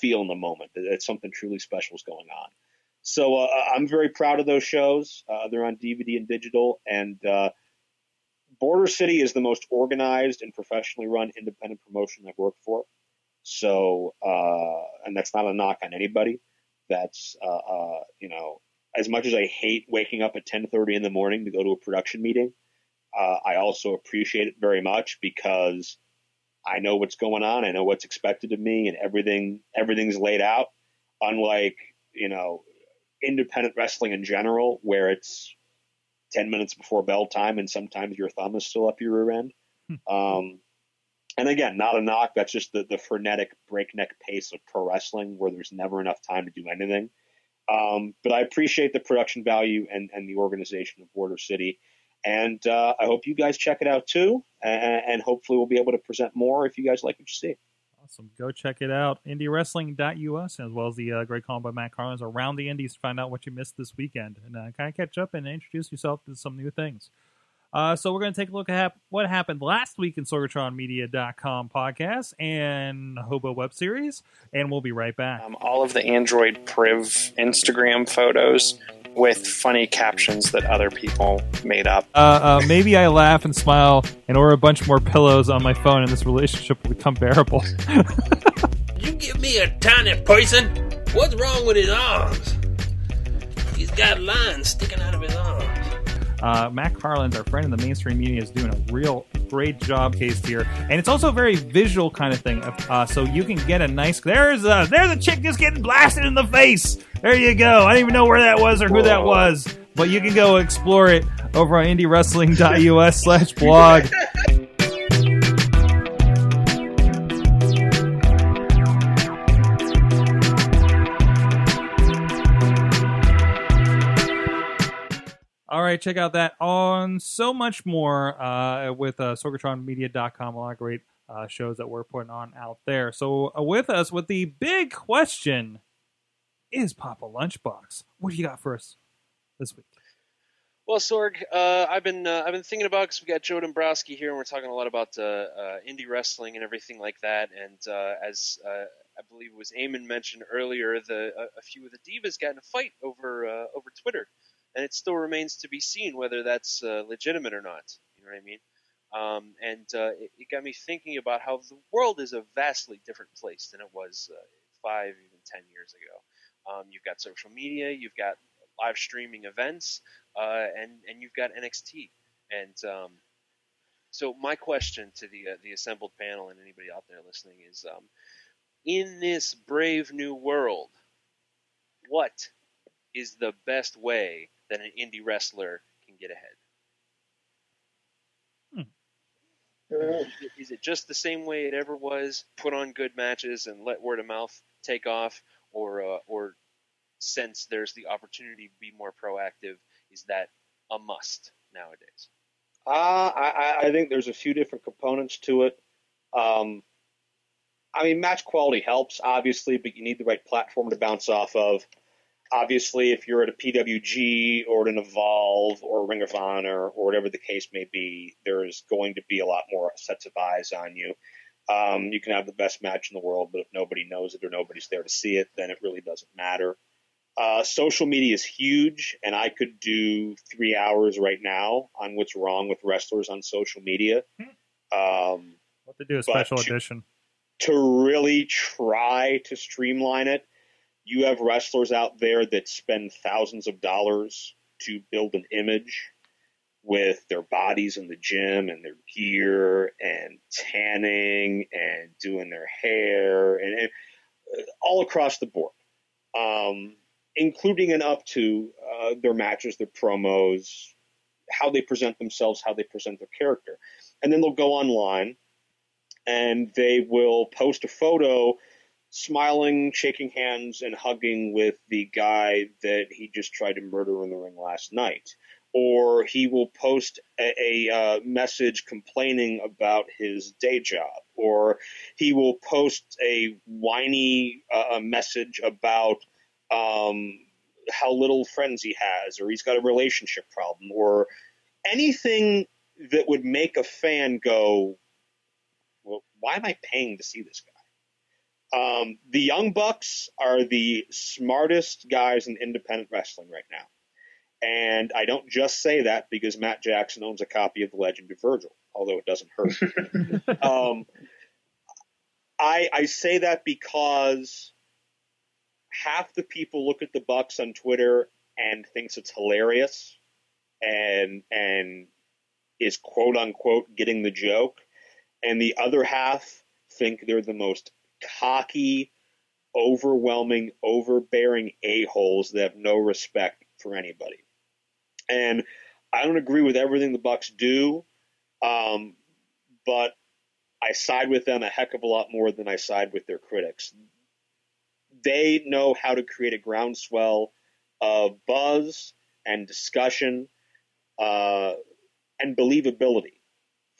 feel in the moment that something truly special is going on. So I'm very proud of those shows. They're on DVD and digital, and Border City is the most organized and professionally run independent promotion I've worked for. So, and that's not a knock on anybody. That's, as much as I hate waking up at 10:30 in the morning to go to a production meeting, I also appreciate it very much because I know what's going on. I know what's expected of me, and everything's laid out. Unlike, independent wrestling in general, where it's 10 minutes before bell time and sometimes your thumb is still up your rear end. And again, not a knock. That's just the frenetic breakneck pace of pro wrestling where there's never enough time to do anything. But I appreciate the production value and the organization of Border City. And I hope you guys check it out too. And hopefully we'll be able to present more if you guys like what you see. Awesome. Go check it out. IndieWrestling.us, as well as the great column by Matt Carlins around the Indies to find out what you missed this weekend and kind of catch up and introduce yourself to some new things. So we're going to take a look at what happened last week in SorgatronMedia.com podcast and Hobo web series, and we'll be right back. All of the Android Priv Instagram photos with funny captions that other people made up. Maybe I laugh and smile and order a bunch more pillows on my phone and this relationship will become bearable. You give me a tiny person? What's wrong with his arms? He's got lines sticking out of his arms. Matt Carlins, our friend in the mainstream media, is doing a real great job case here. And it's also a very visual kind of thing. So you can get a nice... There's a chick just getting blasted in the face. There you go. I don't even know where that was or who that was. But you can go explore it over on indiewrestling.us/blog. All right, check out that on so much more with SorgatronMedia.com. A lot of great shows that we're putting on out there. So with us, with the big question, is Papa Lunchbox. What do you got for us this week? Well, Sorg, I've been thinking about, because we got Joe Dombrowski here, and we're talking a lot about indie wrestling and everything like that. And as I believe it was Eamon mentioned earlier, a few of the divas got in a fight over Twitter. And it still remains to be seen whether that's legitimate or not. You know what I mean? It got me thinking about how the world is a vastly different place than it was 5, even 10 years ago. You've got social media, you've got live streaming events, and you've got NXT. And so my question to the assembled panel and anybody out there listening is, in this brave new world, what is the best way that an indie wrestler can get ahead? Is it just the same way it ever was? Put on good matches and let word of mouth take off, or since there's the opportunity to be more proactive, is that a must nowadays? I think there's a few different components to it. Match quality helps, obviously, but you need the right platform to bounce off of. Obviously, if you're at a PWG or an Evolve or Ring of Honor or whatever the case may be, there's going to be a lot more sets of eyes on you. You can have the best match in the world, but if nobody knows it or nobody's there to see it, then it really doesn't matter. Social media is huge, and I could do 3 hours right now on what's wrong with wrestlers on social media. What to do a special edition. to really try to streamline it. You have wrestlers out there that spend thousands of dollars to build an image with their bodies in the gym and their gear and tanning and doing their hair and all across the board, including and up to their matches, their promos, how they present themselves, how they present their character. And then they'll go online and they will post a photo smiling, shaking hands, and hugging with the guy that he just tried to murder in the ring last night. Or he will post a message complaining about his day job. Or he will post a whiny message about how little friends he has, or he's got a relationship problem, or anything that would make a fan go, well, why am I paying to see this guy? The Young Bucks are the smartest guys in independent wrestling right now. And I don't just say that because Matt Jackson owns a copy of The Legend of Virgil, although it doesn't hurt. I say that because half the people look at the Bucks on Twitter and thinks it's hilarious and is quote unquote getting the joke. And the other half think they're the most cocky, overwhelming, overbearing a-holes that have no respect for anybody. And I don't agree with everything the Bucks do, but I side with them a heck of a lot more than I side with their critics. They know how to create a groundswell of buzz and discussion and believability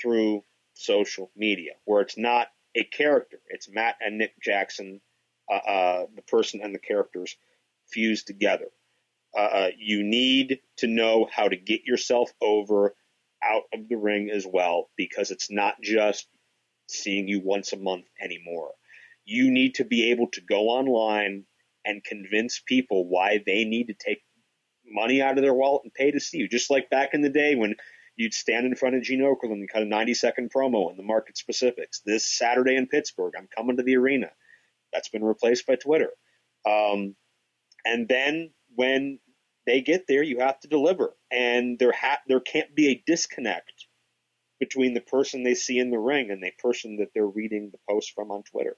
through social media, where it's not a character. It's Matt and Nick Jackson, the person and the characters fused together. You need to know how to get yourself over out of the ring as well, because it's not just seeing you once a month anymore. You need to be able to go online and convince people why they need to take money out of their wallet and pay to see you. Just like back in the day when you'd stand in front of Gene Okerlund and cut a 90-second promo on the market specifics. This Saturday in Pittsburgh, I'm coming to the arena. That's been replaced by Twitter. And then when they get there, you have to deliver. And there can't be a disconnect between the person they see in the ring and the person that they're reading the post from on Twitter.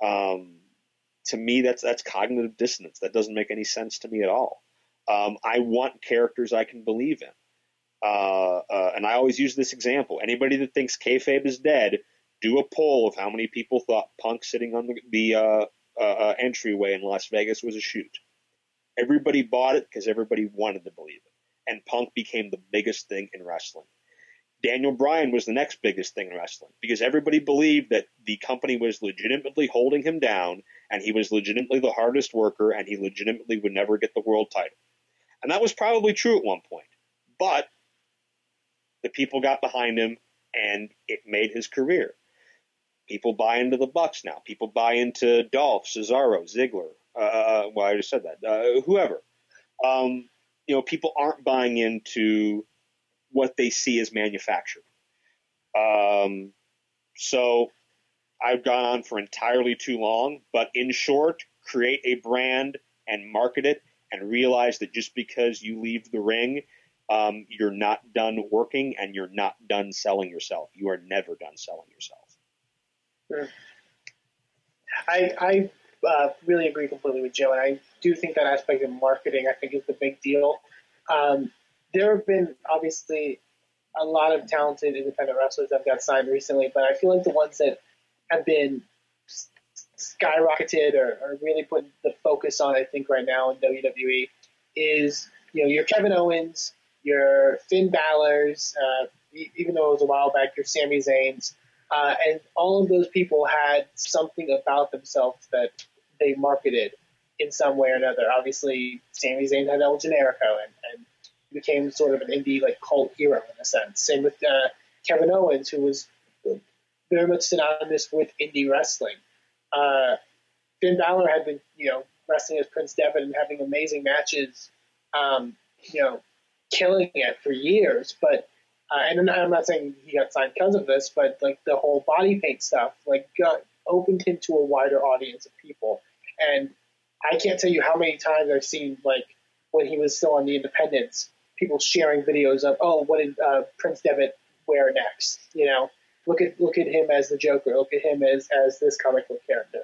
To me, that's cognitive dissonance. That doesn't make any sense to me at all. I want characters I can believe in. And I always use this example. Anybody that thinks kayfabe is dead, do a poll of how many people thought Punk sitting on the entryway in Las Vegas was a shoot. Everybody bought it because everybody wanted to believe it. And Punk became the biggest thing in wrestling. Daniel Bryan was the next biggest thing in wrestling because everybody believed that the company was legitimately holding him down and he was legitimately the hardest worker and he legitimately would never get the world title. And that was probably true at one point. But the people got behind him, and it made his career. People buy into the Bucks now. People buy into Dolph, Cesaro, Ziggler. Well, I just said that. Whoever. People aren't buying into what they see as manufactured. So I've gone on for entirely too long. But in short, create a brand and market it and realize that just because you leave the ring – you're not done working and you're not done selling yourself. You are never done selling yourself. Sure. I really agree completely with Joe, and I do think that aspect of marketing, I think, is the big deal. There have been, obviously, a lot of talented independent wrestlers that got signed recently, but I feel like the ones that have been skyrocketed or really put the focus on, I think, right now in WWE is, your Kevin Owens, your Finn Balor's, even though it was a while back, your Sami Zayn's, and all of those people had something about themselves that they marketed in some way or another. Obviously, Sami Zayn had El Generico and became sort of an indie cult hero in a sense. Same with Kevin Owens, who was very much synonymous with indie wrestling. Finn Balor had been wrestling as Prince Devitt and having amazing matches, killing it for years, but and I'm not saying he got signed because of this, but the whole body paint stuff, opened him to a wider audience of people. And I can't tell you how many times I've seen, like, when he was still on the independents, people sharing videos of, oh, what did Prince Devitt wear next? You know, look at him as the Joker. Look at him as this comic book character.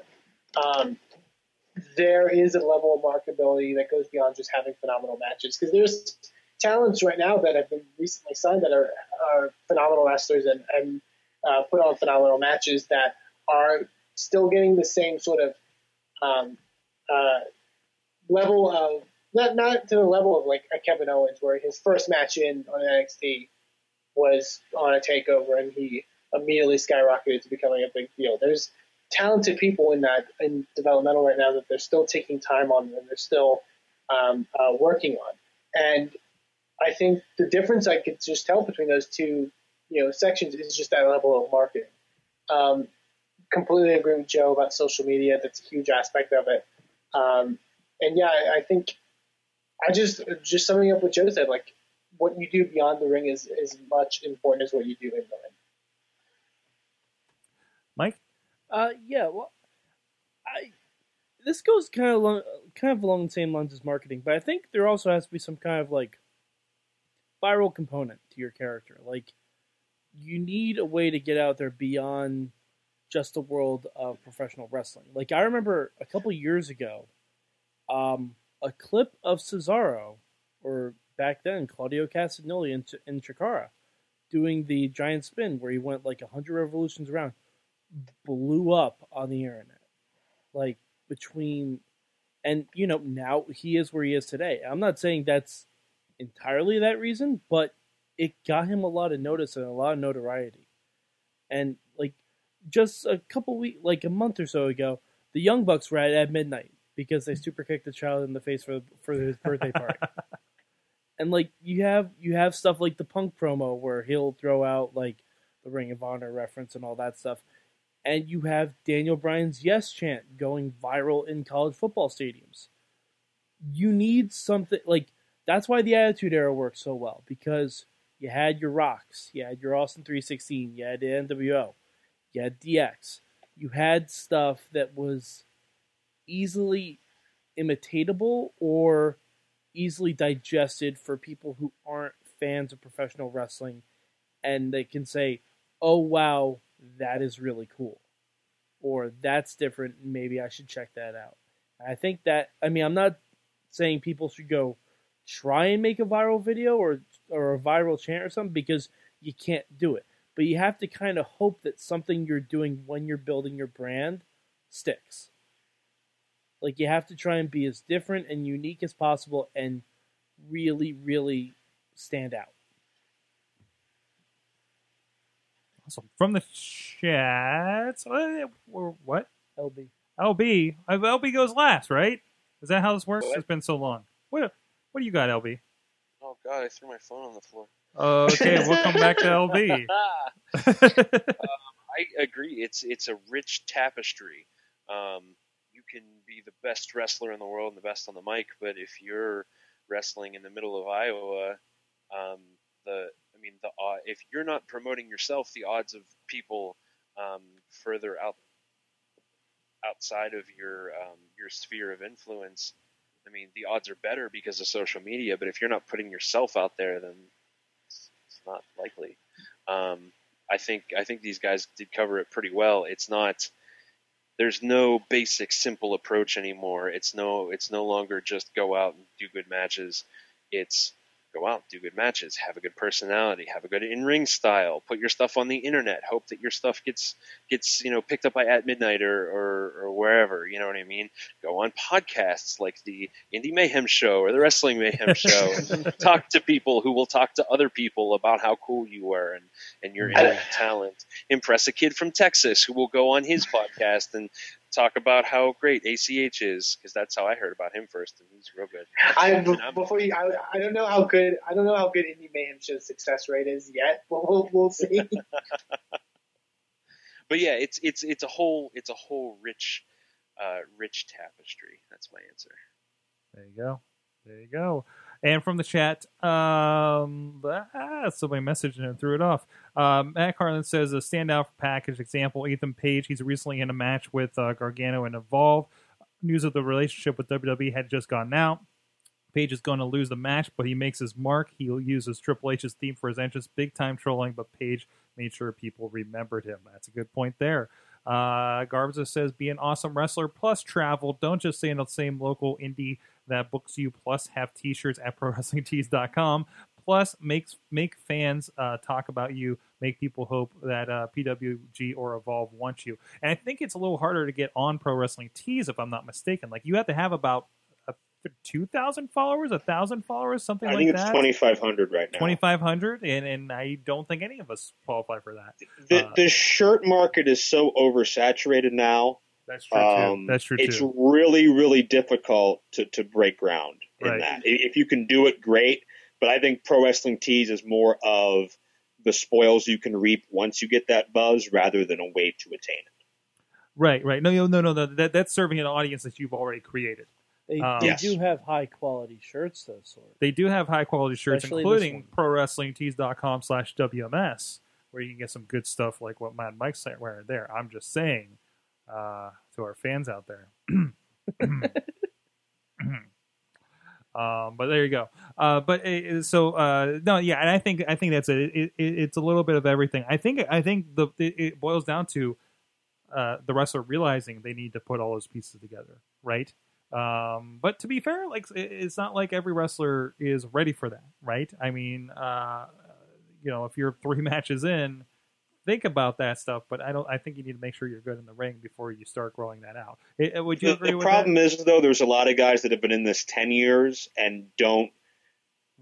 There is a level of marketability that goes beyond just having phenomenal matches, because there's talents right now that have been recently signed that are phenomenal wrestlers and put on phenomenal matches that are still getting the same sort of level of, not to the level of like a Kevin Owens, where his first match on NXT was on a takeover and he immediately skyrocketed to becoming a big deal. There's talented people in developmental right now that they're still taking time on and they're still working on. And I think the difference I could just tell between those two, you know, sections is just that level of marketing. Completely agree with Joe about social media. That's a huge aspect of it. And yeah, I think I just summing up what Joe said, like, what you do beyond the ring is as much important as what you do in the ring. Mike? Yeah, well, this goes kind of along the same lines as marketing, but I think there also has to be some kind of like viral component to your character. Like, you need a way to get out there beyond just the world of professional wrestling. Like, I remember a couple years ago, a clip of Cesaro, or back then Claudio Castagnoli in Chikara, doing the giant spin where he went like 100 revolutions around, blew up on the internet. Like, between, and you know, now he is where he is today. I'm not saying that's entirely that reason, but it got him a lot of notice and a lot of notoriety. And like, just a couple weeks, like a month or so ago, the Young Bucks were at midnight because they super kicked a child in the face for his birthday party. And like, you have stuff like the Punk promo where he'll throw out like the Ring of Honor reference and all that stuff. And you have Daniel Bryan's yes chant going viral in college football stadiums. You need something like, that's why the Attitude Era worked so well, because you had your Rocks, you had your Austin 3:16, you had the NWO, you had DX. You had stuff that was easily imitatable or easily digested for people who aren't fans of professional wrestling, and they can say, oh wow, that is really cool, or that's different, maybe I should check that out. I think that, I mean, I'm not saying people should go try and make a viral video or a viral chant or something, because you can't do it. But you have to kind of hope that something you're doing when you're building your brand sticks. Like, you have to try and be as different and unique as possible and really, really stand out. Awesome. From the chat, what? LB. LB goes last, right? Is that how this works? What? It's been so long. What do you got, LB? Oh, God, I threw my phone on the floor. Okay, we'll come back to LB. I agree. It's a rich tapestry. You can be the best wrestler in the world and the best on the mic, but if you're wrestling in the middle of Iowa, if you're not promoting yourself, the odds of people further outside of your sphere of influence, I mean, the odds are better because of social media. But if you're not putting yourself out there, then it's not likely. I think these guys did cover it pretty well. It's not. There's no basic, simple approach anymore. It's no longer just go out and do good matches. It's go out, do good matches, have a good personality, have a good in-ring style, put your stuff on the internet, hope that your stuff gets picked up by At Midnight or wherever, you know what I mean? Go on podcasts like the Indie Mayhem Show or the Wrestling Mayhem Show and talk to people who will talk to other people about how cool you were and your internet talent. Impress a kid from Texas who will go on his podcast and talk about how great ACH is, because that's how I heard about him first, and he's real good. I don't know how good Indie Mayhem Show's success rate is yet. We'll see. But yeah, it's a whole rich tapestry. That's my answer. There you go. And from the chat, somebody messaged him and threw it off. Matt Carlin says, a standout package example, Ethan Page. He's recently in a match with Gargano and Evolve. News of the relationship with WWE had just gotten out. Page is going to lose the match, but he makes his mark. He uses Triple H's theme for his entrance. Big time trolling, but Page made sure people remembered him. That's a good point there. Garza says, be an awesome wrestler, plus travel. Don't just stay in the same local indie that books you, plus have t-shirts at ProWrestlingTees.com, plus make fans talk about you, make people hope that PWG or Evolve wants you. And I think it's a little harder to get on Pro Wrestling Tees, if I'm not mistaken. Like, you have to have about 2,000 followers, 1,000 followers, something like that? I think it's 2,500 right now. 2,500, and I don't think any of us qualify for that. The shirt market is so oversaturated now. That's true, too. That's true, it's too. Really, really difficult to break ground in that. If you can do it, great. But I think Pro Wrestling Tees is more of the spoils you can reap once you get that buzz rather than a way to attain it. Right. No. That's serving an audience that you've already created. They do have high-quality shirts, though, sort of. They do have high-quality shirts, especially including ProWrestlingTees.com/WMS, where you can get some good stuff like what Mad Mike's wearing there. I'm just saying to our fans out there. But there you go. And I think that's it. It's a little bit of everything. I think it boils down to the wrestler realizing they need to put all those pieces together, right? But to be fair, like, it's not like every wrestler is ready for that, right? I mean, if you're 3 matches in, think about that stuff. But I think you need to make sure you're good in the ring before you start growing that out. Would you agree with that? The problem is, though, there's a lot of guys that have been in this 10 years and don't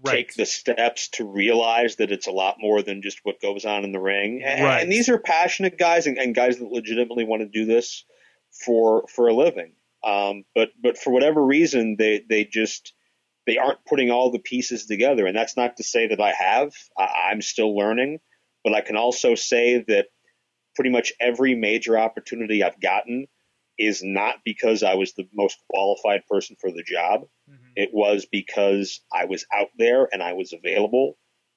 take the steps to realize that it's a lot more than just what goes on in the ring. And these are passionate guys and guys that legitimately want to do this for a living. But for whatever reason, they aren't putting all the pieces together. And that's not to say that I have. I'm still learning. But I can also say that pretty much every major opportunity I've gotten is not because I was the most qualified person for the job. Mm-hmm. It was because I was out there and I was available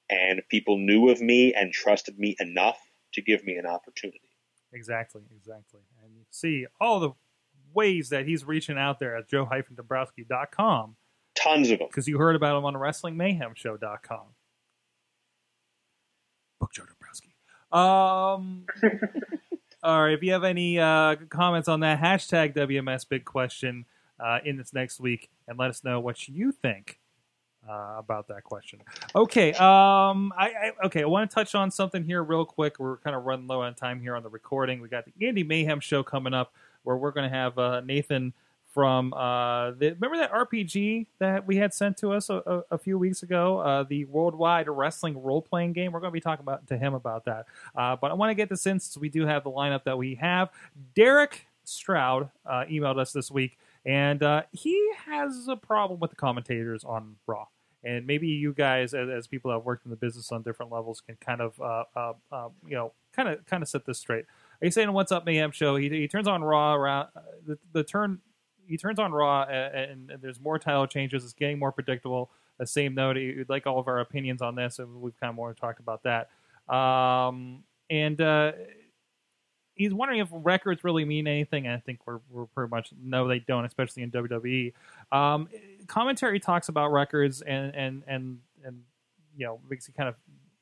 and people knew of me and trusted me enough to give me an opportunity. Exactly. And you see all the ways that he's reaching out there at joe-dombrowski.com. Tons of them. Because you heard about him on wrestlingmayhemshow.com. Book Joe Dombrowski. All right. If you have any comments on that, hashtag WMS Big Question in this next week, and let us know what you think about that question. Okay. I want to touch on something here real quick. We're kind of running low on time here on the recording. We got the Indie Mayhem Show coming up, where we're going to have Nathan from remember that RPG that we had sent to us a few weeks ago, the Worldwide Wrestling Role-Playing Game? We're going to be talking to him about that. But I want to get this in since we do have the lineup that we have. Derek Stroud emailed us this week, and he has a problem with the commentators on Raw. And maybe you guys, as people that have worked in the business on different levels, can kind of set this straight. He's saying, "What's up, Mayhem Show?" He turns on Raw around He turns on Raw, and there's more title changes. It's getting more predictable. The same note. He'd like all of our opinions on this, and we've kind of more talked about that. And he's wondering if records really mean anything. And I think we're pretty much no, they don't, especially in WWE. Commentary talks about records, and makes you kind of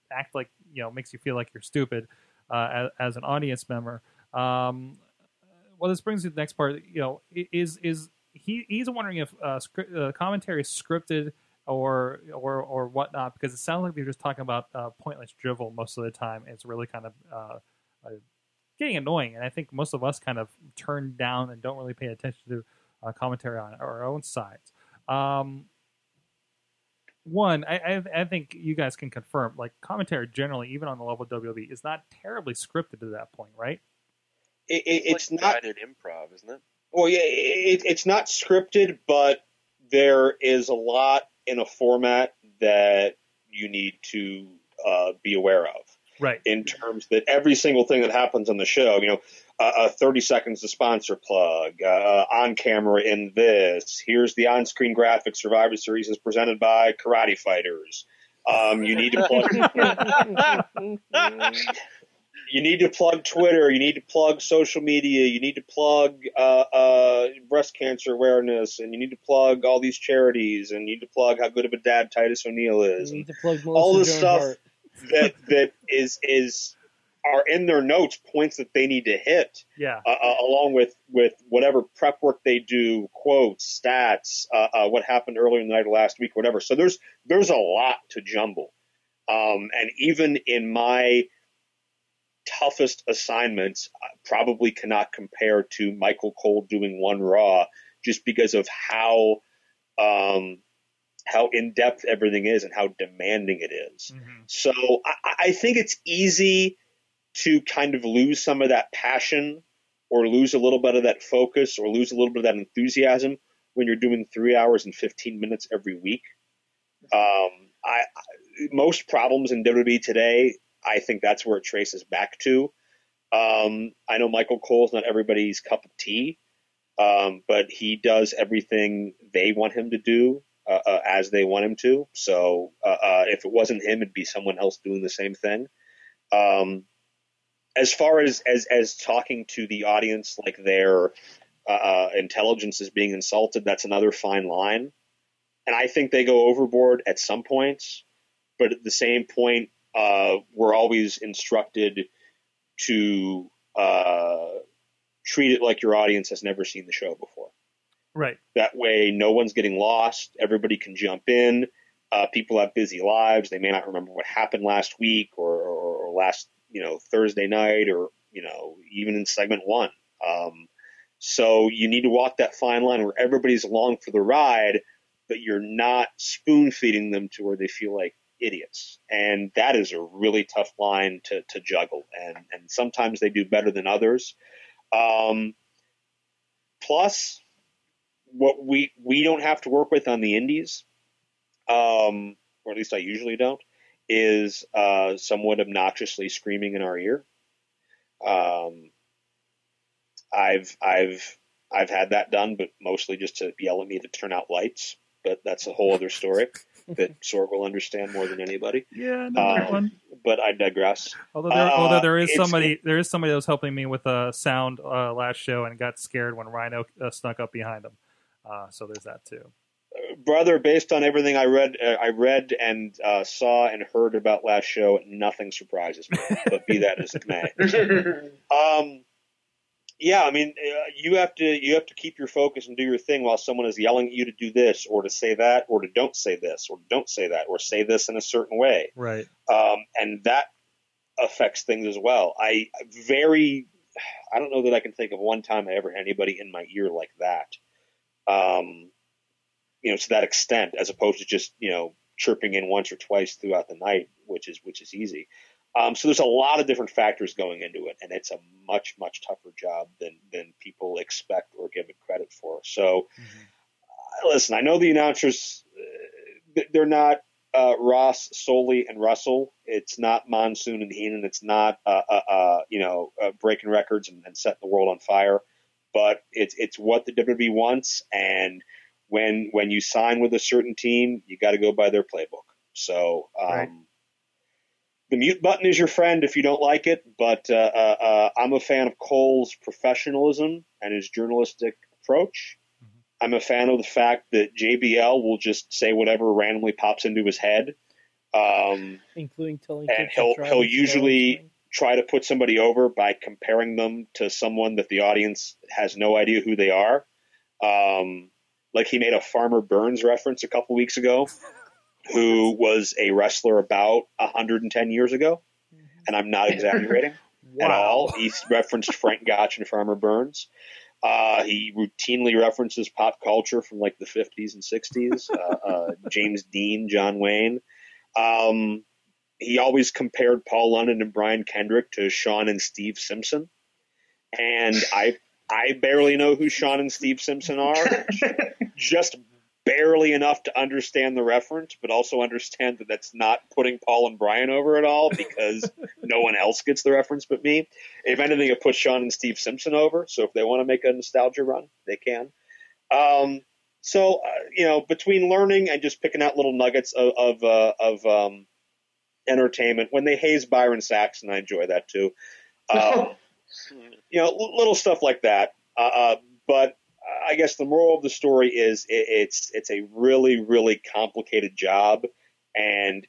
act like, makes you feel like you're stupid. As an audience member, this brings you to the next part. He's wondering if commentary is scripted or whatnot, because it sounds like they're just talking about pointless drivel most of the time. It's really kind of getting annoying, and I think most of us kind of turn down and don't really pay attention to commentary on our own sides. One, I think you guys can confirm, like, commentary generally, even on the level of WWE, is not terribly scripted to that point, right? It's not guided improv, isn't it? Well, yeah, it's not scripted, but there is a lot in a format that you need to be aware of. right? In terms that every single thing that happens on the show, you know, 30 seconds to sponsor plug, on camera in this, here's the on-screen graphic, Survivor Series is presented by Karate Fighters. You need to plug, you need to plug Twitter, you need to plug social media, you need to plug breast cancer awareness, and you need to plug all these charities, and you need to plug how good of a dad Titus O'Neil is, and all this stuff that is are in their notes, points that they need to hit, along with whatever prep work they do, quotes, stats, what happened earlier in the night or last week, whatever. So there's a lot to jumble. And even in my toughest assignments, I probably cannot compare to Michael Cole doing one Raw, just because of how in-depth everything is and how demanding it is. Mm-hmm. So I think it's easy to kind of lose some of that passion, or lose a little bit of that focus, or lose a little bit of that enthusiasm when you're doing 3 hours and 15 minutes every week. Most problems in WWE today, I think that's where it traces back to. I know Michael Cole's not everybody's cup of tea, but he does everything they want him to do as they want him to. So if it wasn't him, it'd be someone else doing the same thing. As far as talking to the audience like their intelligence is being insulted, that's another fine line. And I think they go overboard at some points, but at the same point, we're always instructed to treat it like your audience has never seen the show before. Right. That way, no one's getting lost. Everybody can jump in. People have busy lives. They may not remember what happened last week or last, you know, Thursday night, or, you know, even in segment one. So you need to walk that fine line where everybody's along for the ride, but you're not spoon feeding them to where they feel like idiots. And that is a really tough line to juggle. And sometimes they do better than others. Plus what we don't have to work with on the indies, or at least I usually don't, is somewhat obnoxiously screaming in our ear. I've had that done, but mostly just to yell at me to turn out lights. But that's a whole other story that Sorg will understand more than anybody. Yeah, one. But I digress. Although there is somebody that was helping me with sound last show and got scared when Rhino snuck up behind him. So there's that too. Brother, based on everything I read and saw and heard about last show, nothing surprises me. But be that as it may, yeah, I mean, you have to keep your focus and do your thing while someone is yelling at you to do this or to say that or to don't say this or don't say that or say this in a certain way, right? And that affects things as well. I don't know that I can think of one time I ever had anybody in my ear like that. You know, to that extent, as opposed to just, you know, chirping in once or twice throughout the night, which is easy. So there's a lot of different factors going into it, and it's a much, much tougher job than people expect or give it credit for. So listen, I know the announcers, they're not Ross Soley and Russell. It's not Monsoon and Heenan. It's not, breaking records and setting the world on fire, but it's what the WWE wants. And when you sign with a certain team, you got to go by their playbook. So right. The mute button is your friend if you don't like it, but I'm a fan of Cole's professionalism and his journalistic approach. Mm-hmm. I'm a fan of the fact that JBL will just say whatever randomly pops into his head, including telling, and he'll usually try to put somebody over by comparing them to someone that the audience has no idea who they are. Like he made a Farmer Burns reference a couple weeks ago, who was a wrestler about 110 years ago. And I'm not exaggerating at all. He referenced Frank Gotch and Farmer Burns. He routinely references pop culture from like the 50s and 60s, James Dean, John Wayne. He always compared Paul London and Brian Kendrick to Sean and Steve Simpson. And I barely know who Sean and Steve Simpson are. Just barely enough to understand the reference, but also understand that that's not putting Paul and Brian over at all because no one else gets the reference but me. If anything, it puts Sean and Steve Simpson over. So if they want to make a nostalgia run, they can. So, between learning and just picking out little nuggets of entertainment, when they haze Byron Saxon, I enjoy that too. Little stuff like that. But I guess the moral of the story is it's a really, really complicated job. And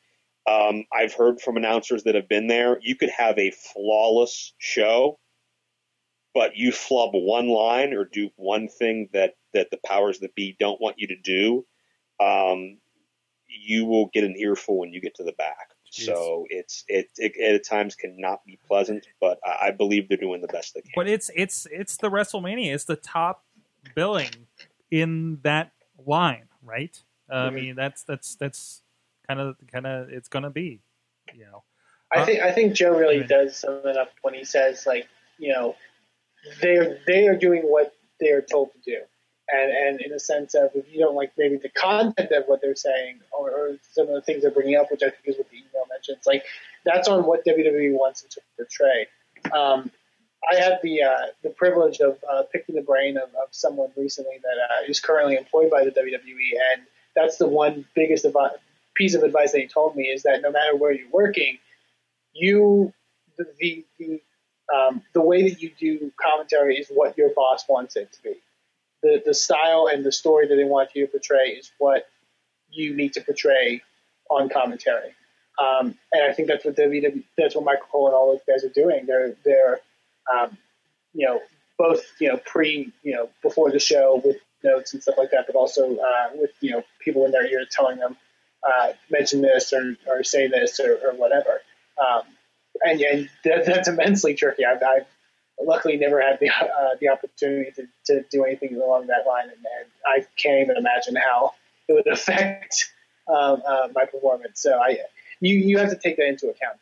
I've heard from announcers that have been there, you could have a flawless show, but you flub one line or do one thing that the powers that be don't want you to do, you will get an earful when you get to the back. Jeez. So it at times cannot be pleasant, but I believe they're doing the best they can. But it's the WrestleMania. It's the top billing in that line, right? I mean, that's kind of it's going to be, I think Joe really does sum it up when he says, like, they are doing what they are told to do. And in a sense of, if you don't like maybe the content of what they're saying or some of the things they're bringing up, which I think is what the email mentions, like, that's on what WWE wants to portray. I had the privilege of picking the brain of someone recently that is currently employed by the WWE, and that's the one biggest piece of advice that he told me is that no matter where you're working, the way that you do commentary is what your boss wants it to be. The style and the story that they want you to portray is what you need to portray on commentary. And I think that's what Michael Cole and all those guys are doing. They're both before the show with notes and stuff like that, but also with people in their ear telling them, mention this or say this or whatever. And that's immensely tricky. I've luckily never had the opportunity to do anything along that line, and I can't even imagine how it would affect my performance. So you have to take that into account.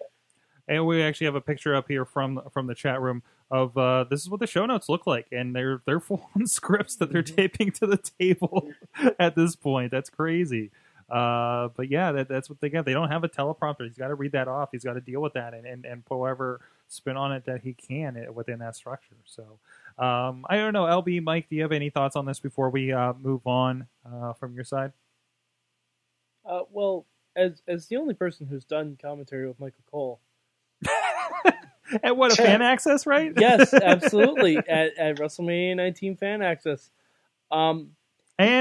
And we actually have a picture up here from the chat room of this is what the show notes look like, and they're full on scripts that they're taping to the table at this point. That's crazy. But yeah, that's what they got. They don't have a teleprompter. He's got to read that off. He's got to deal with that and put whatever spin on it that he can within that structure. So I don't know. LB, Mike, do you have any thoughts on this before we move on from your side? Well, as the only person who's done commentary with Michael Cole. And what, a fan access, right? Yes, absolutely. at WrestleMania 19 fan access. And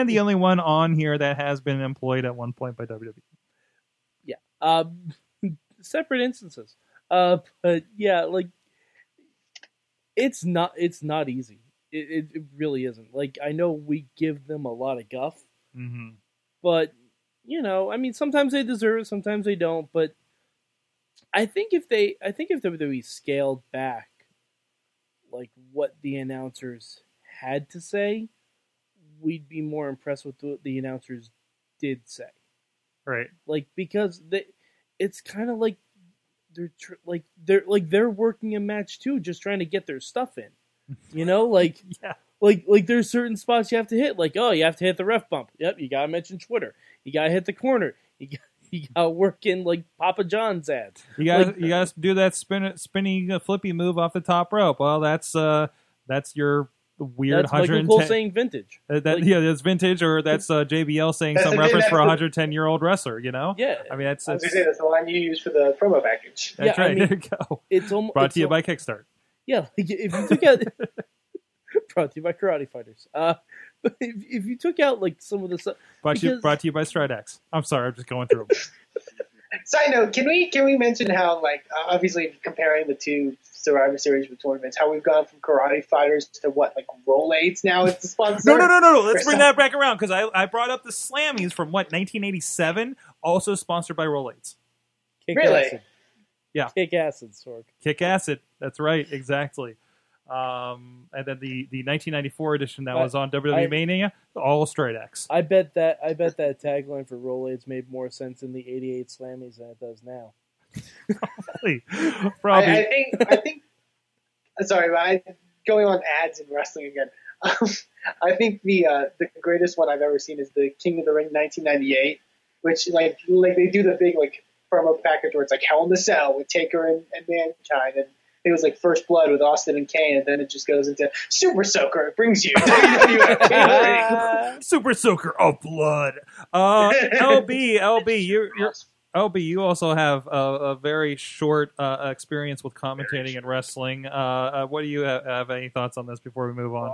the only one on here that has been employed at one point by WWE. Yeah. Separate instances. But yeah, like, it's not easy. It really isn't. Like, I know we give them a lot of guff, but, I mean, sometimes they deserve it, sometimes they don't. But I think if WWE scaled back, like, what the announcers had to say, we'd be more impressed with what the announcers did say. Right. Like, because it's kind of like they're working a match too, just trying to get their stuff in, yeah. Like there's certain spots you have to hit, like, you have to hit the ref bump. Yep. You got to mention Twitter. You got to hit the corner. You got to work in, like, Papa John's ads. You got to do that spinning flippy move off the top rope. Well, that's your, the weird, that's 110. Michael Cole saying vintage. That's vintage, or that's JBL saying that's some reference for a 110-year-old wrestler. Yeah, I mean that's. I was gonna say, that's the line you use for the promo package. That's right. I mean, there you go. It's brought to you by Kickstart. Yeah, if you took out brought to you by Karate Fighters. But if you took out, like, some of the stuff, brought to you by Stridex. I'm sorry, I'm just going through them. Side note: Can we mention how, like, obviously comparing the two Survivor Series with tournaments, how we've gone from Karate Fighters to what, like, Rolaids now is the sponsor? No. Let's bring that back around, because I brought up the Slammies from 1987, also sponsored by Rolaids. Really? Acid. Yeah. Kick Acid, Sorg. Kick Acid. That's right. Exactly. And then the 1994 edition that was on WWE Mania, all straight X. I bet that tagline for Rolaids made more sense in the 88 Slammies than it does now. Probably. I think. Sorry, but going on ads in wrestling again. I think the greatest one I've ever seen is the King of the Ring 1998, which like they do the big like promo package where it's like Hell in the Cell with Taker and Mankind, and it was like First Blood with Austin and Kane, and then it just goes into Super Soaker. It brings you Super Soaker of Blood. LB, you're LB, you also have a very short experience with commentating and wrestling. What do you have any thoughts on this before we move on?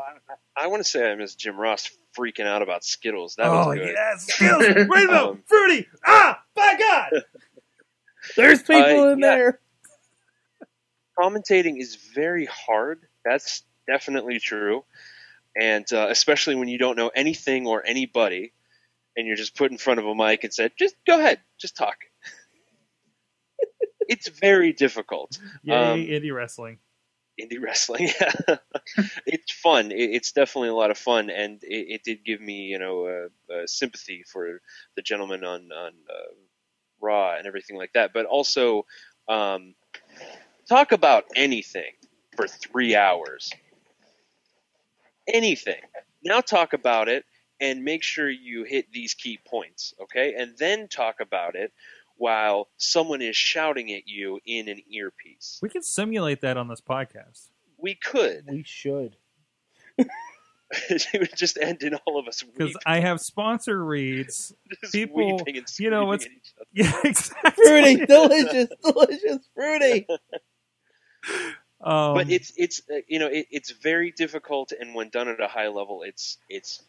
I want to say I miss Jim Ross freaking out about Skittles. That was good. Oh, yeah, Skittles, Rainbow, Fruity. Ah, by God. There's people in there. Commentating is very hard. That's definitely true. And especially when you don't know anything or anybody. And you're just put in front of a mic and said, just go ahead, just talk. It's very difficult. Yay, indie wrestling. Indie wrestling, yeah. It's fun. It's definitely a lot of fun. And it did give me, sympathy for the gentleman on Raw and everything like that. But also, talk about anything for 3 hours. Anything. Now talk about it. And make sure you hit these key points, okay? And then talk about it while someone is shouting at you in an earpiece. We can simulate that on this podcast. We could. We should. It would just end in all of us weeping. Because I have sponsor reads. Just people, weeping and screaming at each other. Yeah, exactly. Fruity, delicious Fruity. But it's very difficult, and when done at a high level, it's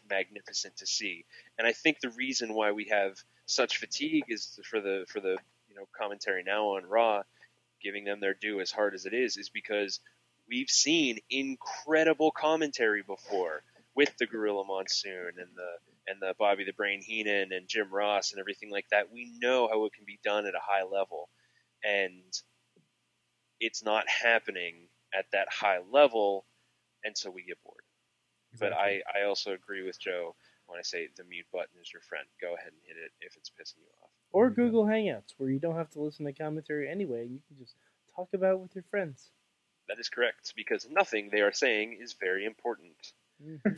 magnificent to see. And I think the reason why we have such fatigue is for the commentary now on Raw, giving them their due as hard as it is because we've seen incredible commentary before with the Gorilla Monsoon and the Bobby the Brain Heenan and Jim Ross and everything like that. We know how it can be done at a high level, and it's not happening at that high level, and so we get bored. Exactly. But I also agree with Joe when I say the mute button is your friend. Go ahead and hit it if it's pissing you off. Or Google Hangouts, where you don't have to listen to commentary anyway, and you can just talk about it with your friends. That is correct, because nothing they are saying is very important.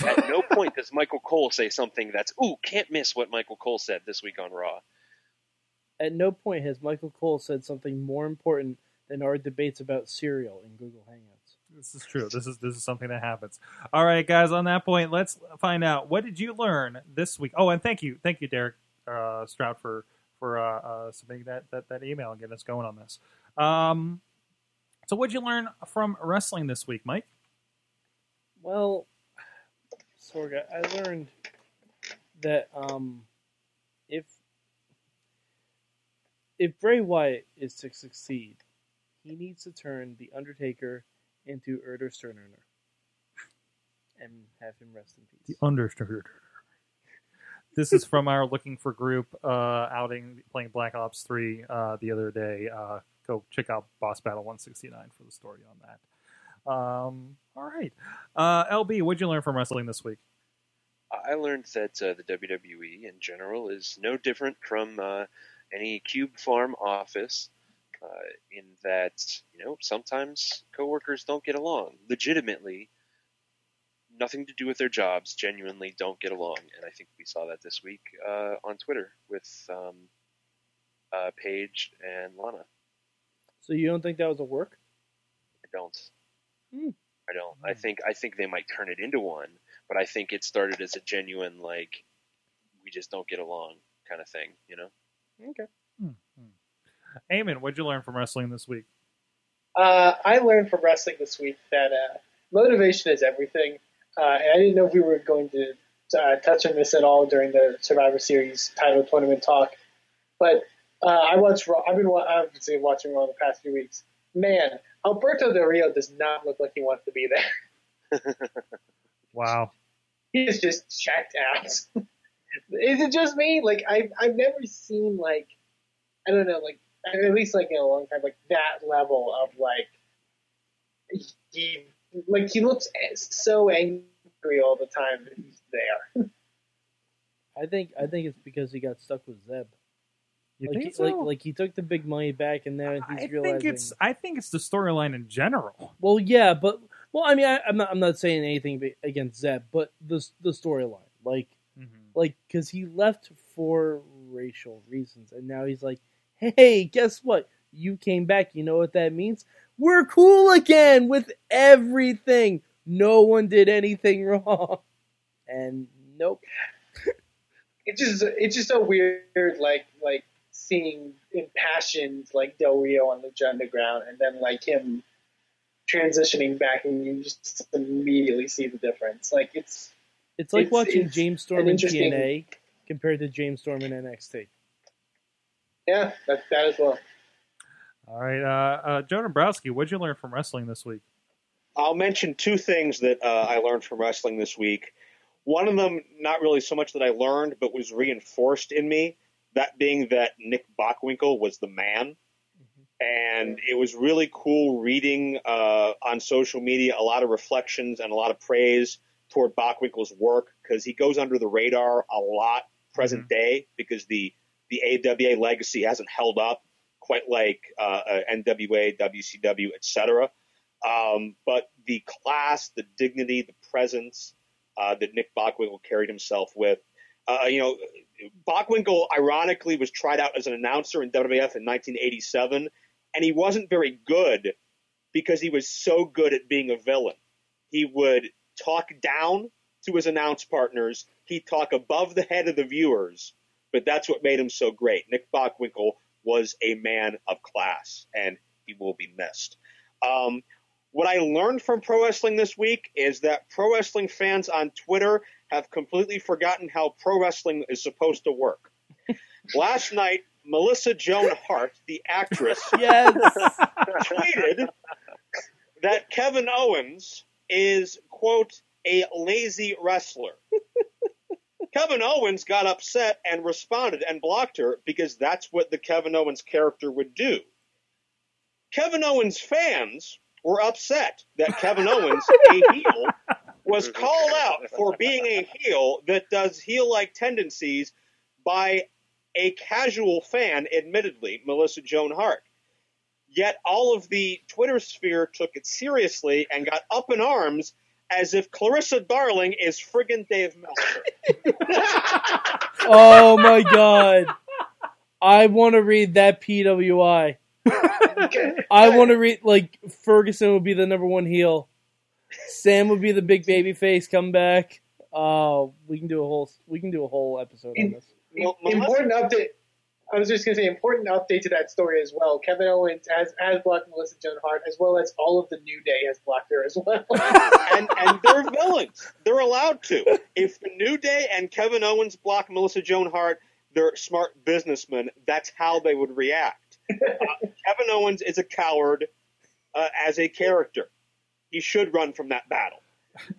At no point does Michael Cole say something that's, can't miss what Michael Cole said this week on Raw. At no point has Michael Cole said something more important than our debates about cereal in Google Hangouts. This is true. This is something that happens. All right, guys. On that point, let's find out, what did you learn this week? Oh, and thank you, Derek Stroud, for submitting that email and getting us going on this. So, what did you learn from wrestling this week, Mike? Well, Sorga, I learned that if Bray Wyatt is to succeed, he needs to turn The Undertaker into Erder Sternerner and have him rest in peace. The Undertaker. This is from our Looking for Group outing playing Black Ops 3 the other day. Go check out Boss Battle 169 for the story on that. All right. LB, what did you learn from wrestling this week? I learned that the WWE in general is no different from any Cube Farm office. In that, sometimes coworkers don't get along. Legitimately, nothing to do with their jobs, genuinely don't get along. And I think we saw that this week on Twitter with Paige and Lana. So you don't think that was a work? I don't. I don't. I think they might turn it into one, but I think it started as a genuine, we just don't get along kind of thing, Okay. Eamon, what did you learn from wrestling this week? I learned from wrestling this week that motivation is everything. And I didn't know if we were going to touch on this at all during the Survivor Series title tournament talk. But I've been watching Raw the past few weeks. Man, Alberto Del Rio does not look like he wants to be there. Wow. He is just checked out. Is it just me? I've never seen, I don't know, at least in a long time, that level of he looks so angry all the time that he's there. I think it's because he got stuck with Zeb. You think so? He took the big money back, and now he's realizing. I think it's the storyline in general. Well, yeah, but Well, I mean, I'm not saying anything against Zeb, but the storyline, like, because he left for racial reasons, and now he's like, hey, guess what? You came back. You know what that means? We're cool again with everything. No one did anything wrong, and nope. It's just so weird, like seeing impassioned like Del Rio on Lucha Underground, and then like him transitioning back, and you just immediately see the difference. Like it's like watching James Storm in TNA compared to James Storm in NXT. Yeah, that as well. All right, Joe Dombrowski, what'd you learn from wrestling this week? I'll mention two things that I learned from wrestling this week. One of them, not really so much that I learned, but was reinforced in me, that being that Nick Bockwinkel was the man. And it was really cool reading on social media a lot of reflections and a lot of praise toward Bockwinkel's work, because he goes under the radar a lot present day, because the AWA legacy hasn't held up quite like NWA, WCW, etc. But the class, the dignity, the presence that Nick Bockwinkel carried himself with. Bockwinkel, ironically, was tried out as an announcer in WWF in 1987, and he wasn't very good because he was so good at being a villain. He would talk down to his announce partners. He'd talk above the head of the viewers, but that's what made him so great. Nick Bockwinkel was a man of class, and he will be missed. What I learned from pro wrestling this week is that pro wrestling fans on Twitter have completely forgotten how pro wrestling is supposed to work. Last night, Melissa Joan Hart, the actress, tweeted that Kevin Owens is, quote, a lazy wrestler. Kevin Owens got upset and responded and blocked her, because that's what the Kevin Owens character would do. Kevin Owens fans were upset that Kevin Owens, a heel, was called out for being a heel that does heel-like tendencies by a casual fan, admittedly, Melissa Joan Hart. Yet all of the Twitter sphere took it seriously and got up in arms as if Clarissa Darling is friggin' Dave Meltzer. Oh, my God. I want to read that PWI. I want to read, like, Ferguson would be the number one heel. Sam would be the big baby face comeback. We can do a whole episode on this. Important update to that story as well. Kevin Owens has blocked Melissa Joan Hart, as well as all of the New Day has blocked her as well. and they're villains. They're allowed to. If the New Day and Kevin Owens block Melissa Joan Hart, they're smart businessmen. That's how they would react. Kevin Owens is a coward as a character. He should run from that battle.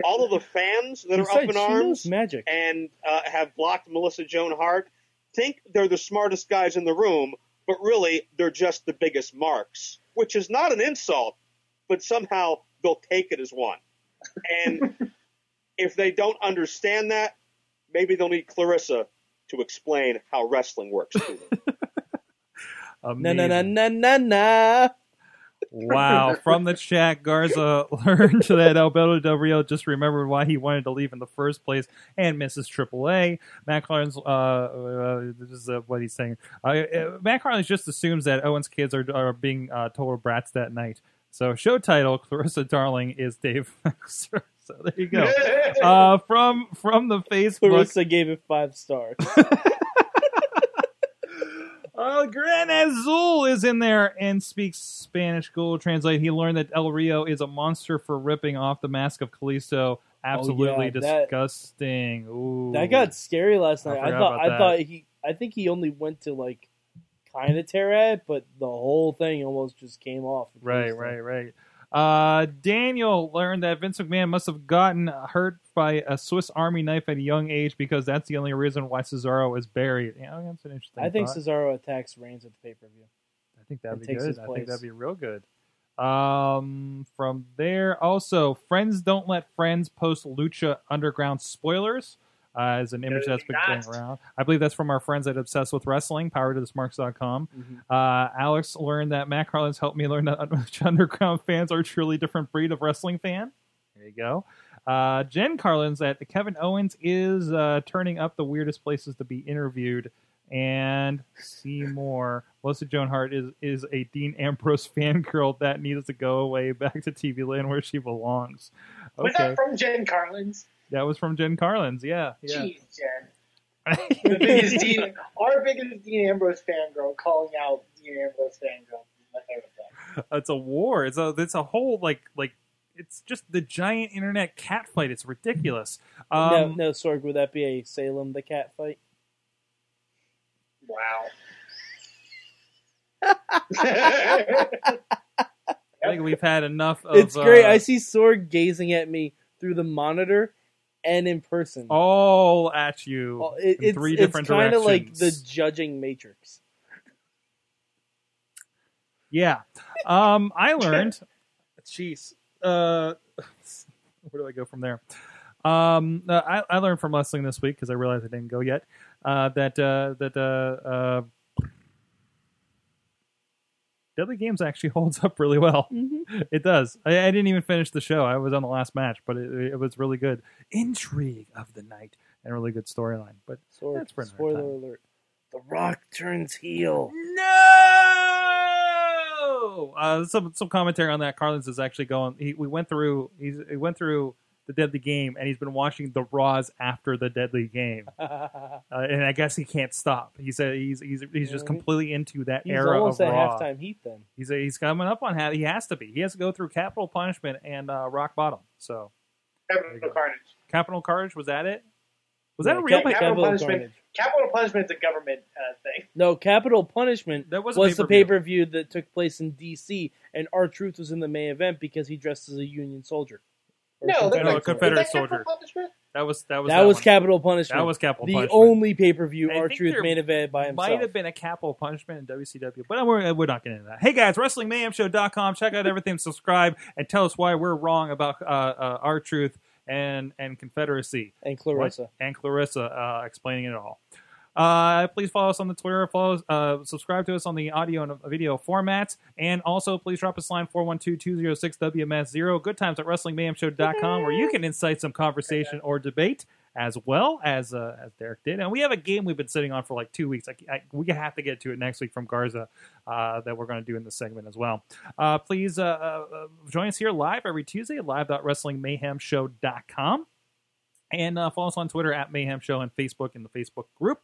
All of the fans that are up in arms and have blocked Melissa Joan Hart think they're the smartest guys in the room, but really they're just the biggest marks, which is not an insult, but somehow they'll take it as one. And if they don't understand that, maybe they'll need Clarissa to explain how wrestling works to them. Na-na-na-na-na-na. Wow. From the chat, Garza learned that Alberto Del Rio just remembered why he wanted to leave in the first place and misses AAA. Matt Carlin's, this is what he's saying. Matt Carlin just assumes that Owen's kids are being total brats that night. So show title, Clarissa Darling is Dave Foxer. So there you go. From the Facebook. Clarissa gave it 5 stars. Gran Azul is in there and speaks Spanish. Google Translate. He learned that El Rio is a monster for ripping off the mask of Kalisto. Absolutely disgusting. Ooh. That got scary last night. I think he only went to like kind of tear at it, but the whole thing almost just came off. Right. Daniel learned that Vince McMahon must have gotten hurt by a Swiss Army knife at a young age, because that's the only reason why Cesaro is buried. Yeah, that's an interesting thought. Cesaro attacks Reigns at the pay-per-view. I think that'd be good. I think that'd be real good. From there, also, friends don't let friends post Lucha Underground spoilers. as an image that's been going around. I believe that's from our friends at Obsessed with Wrestling, powertothismarks.com. Alex learned that Matt Carlin's helped me learn that Underground fans are a truly different breed of wrestling fan. There you go. Jen Carlin's that Kevin Owens is turning up the weirdest places to be interviewed and see more. Melissa Joan Hart is a Dean Ambrose fangirl that needs to go away back to TV land where she belongs. Okay. Was that from Jen Carlin's? That was from Jen Carlin's, yeah. Jeez, Jen. Our biggest Dean Ambrose fangirl calling out Dean Ambrose fangirl. My favorite thing. It's a war. It's a whole like. It's just the giant internet catfight. It's ridiculous. No, Sorg, would that be a Salem the Cat fight? Wow. I think we've had enough of... It's great. I see Sorg gazing at me through the monitor and in person. All at you in three different directions. It's kind of like the judging matrix. Yeah. I learned... Jeez. Where do I go from there? I learned from wrestling this week because I realized I didn't go yet. That Deadly Games actually holds up really well. Mm-hmm. It does. I didn't even finish the show. I was on the last match, but it was really good. Intrigue of the night and really good storyline. But that's for spoiler alert: The Rock turns heel. No. Some commentary on that. Carlin's is actually going. He went through the Deadly Game, and he's been watching the Raws after the Deadly Game. And I guess he can't stop. He said he's just completely into that era of Raw. Halftime heat. Then he's coming up on half. He has to be. He has to go through Capital Punishment and Rock Bottom. So Capital Carnage. Capital Carnage, was that it? Was that a real Capital Punishment? Carnage. Capital Punishment is a government thing. No, Capital Punishment was the pay-per-view that took place in D.C., and R-Truth was in the main event because he dressed as a Union soldier. Confederate soldier. That was Capital Punishment. That was Capital Punishment. The only pay-per-view R-Truth main event by himself. Might have been a Capital Punishment in WCW, but we're not getting into that. Hey, guys, WrestlingMayhemShow.com. Check out everything, subscribe, and tell us why we're wrong about R-Truth. And Confederacy. And Clarissa. Right? And Clarissa explaining it all. Please follow us on the Twitter. Subscribe to us on the audio and video formats. And also, please drop us line 412-206-WMS0. GoodTimes@WrestlingMayhemShow.com where you can incite some conversation or debate as well as Derek did. And we have a game we've been sitting on for like 2 weeks. We have to get to it next week from Garza that we're going to do in this segment as well. Please join us here live every Tuesday at live.wrestlingmayhemshow.com. And follow us on Twitter @MayhemShow and Facebook in the Facebook group.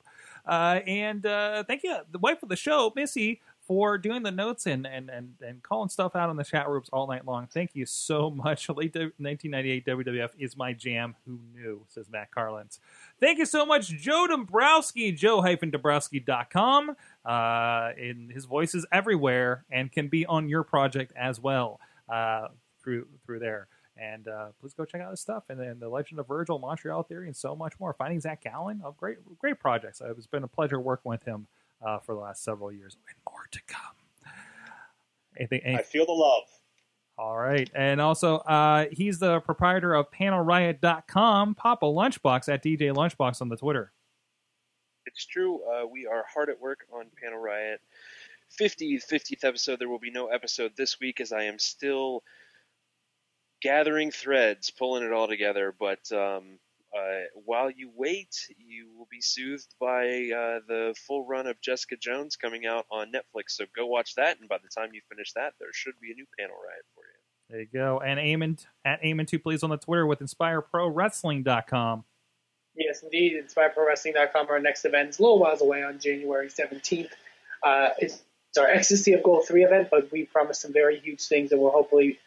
And thank you, the wife of the show, Missy, for doing the notes and calling stuff out on the chat rooms all night long. Thank you so much. Late 1998 WWF is my jam. Who knew, says Matt Carlins. Thank you so much, Joe Dombrowski, joe-dombrowski.com. And his voice is everywhere and can be on your project as well through there. And please go check out his stuff. And then The Legend of Virgil, Montreal Theory, and so much more. Finding Zach Gallen of great projects. It's been a pleasure working with him for the last several years, and more to come. I feel the love. All right. And also, he's the proprietor of PanelRiot.com, Papa Lunchbox @DJ Lunchbox on the Twitter. It's true. We are hard at work on Panel Riot. 50th episode. There will be no episode this week as I am still gathering threads, pulling it all together. But while you wait, you will be soothed by the full run of Jessica Jones coming out on Netflix. So go watch that, and by the time you finish that, there should be a new Panel Riot for you. There you go. And Eamon, @Eamon2 please on the Twitter with InspireProWrestling.com. Yes, indeed. InspireProWrestling.com. Our next event is a little while away on January 17th. It's our Ecstasy of Goal 3 event, but we promise some very huge things that we'll hopefully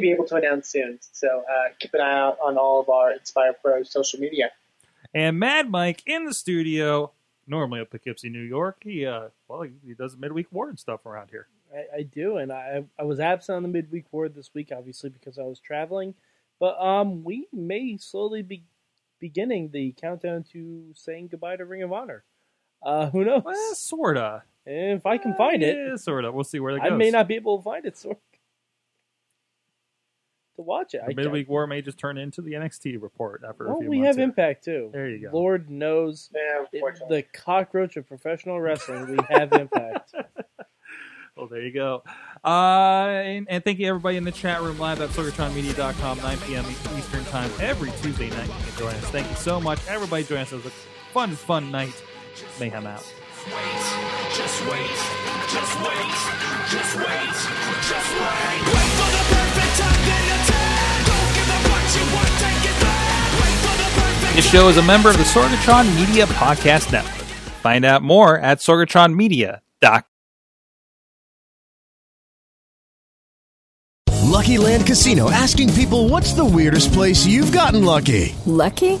be able to announce soon. So keep an eye out on all of our Inspire Pro social media. And Mad Mike in the studio, normally at Poughkeepsie, New York. He does midweek ward stuff around here. I do, and I was absent on the midweek ward this week, obviously, because I was traveling. But we may slowly be beginning the countdown to saying goodbye to Ring of Honor. Who knows? Well, sort of. If I can find it. Sort of. We'll see where it goes. I may not be able to find it, sort of. to watch it. The Midweek War may just turn into the NXT report after a few months. We have Impact, too. There you go. Lord knows the cockroach of professional wrestling. We have Impact. Well, there you go. And thank you, everybody, in the chat room live at SorgatronMedia.com, 9 p.m. Eastern Time every Tuesday night. You can join us. Thank you so much. Everybody join us. It was a fun, fun night. Mayhem out. Just wait, just wait, just wait, just wait. Wait for the perfect time to attack. Don't give up what you want, take it back. Wait for the perfect. This show is a member of the Sorgatron Media Podcast Network. Find out more at sorgatronmedia.com. Lucky Land Casino, asking people, what's the weirdest place you've gotten lucky? Lucky?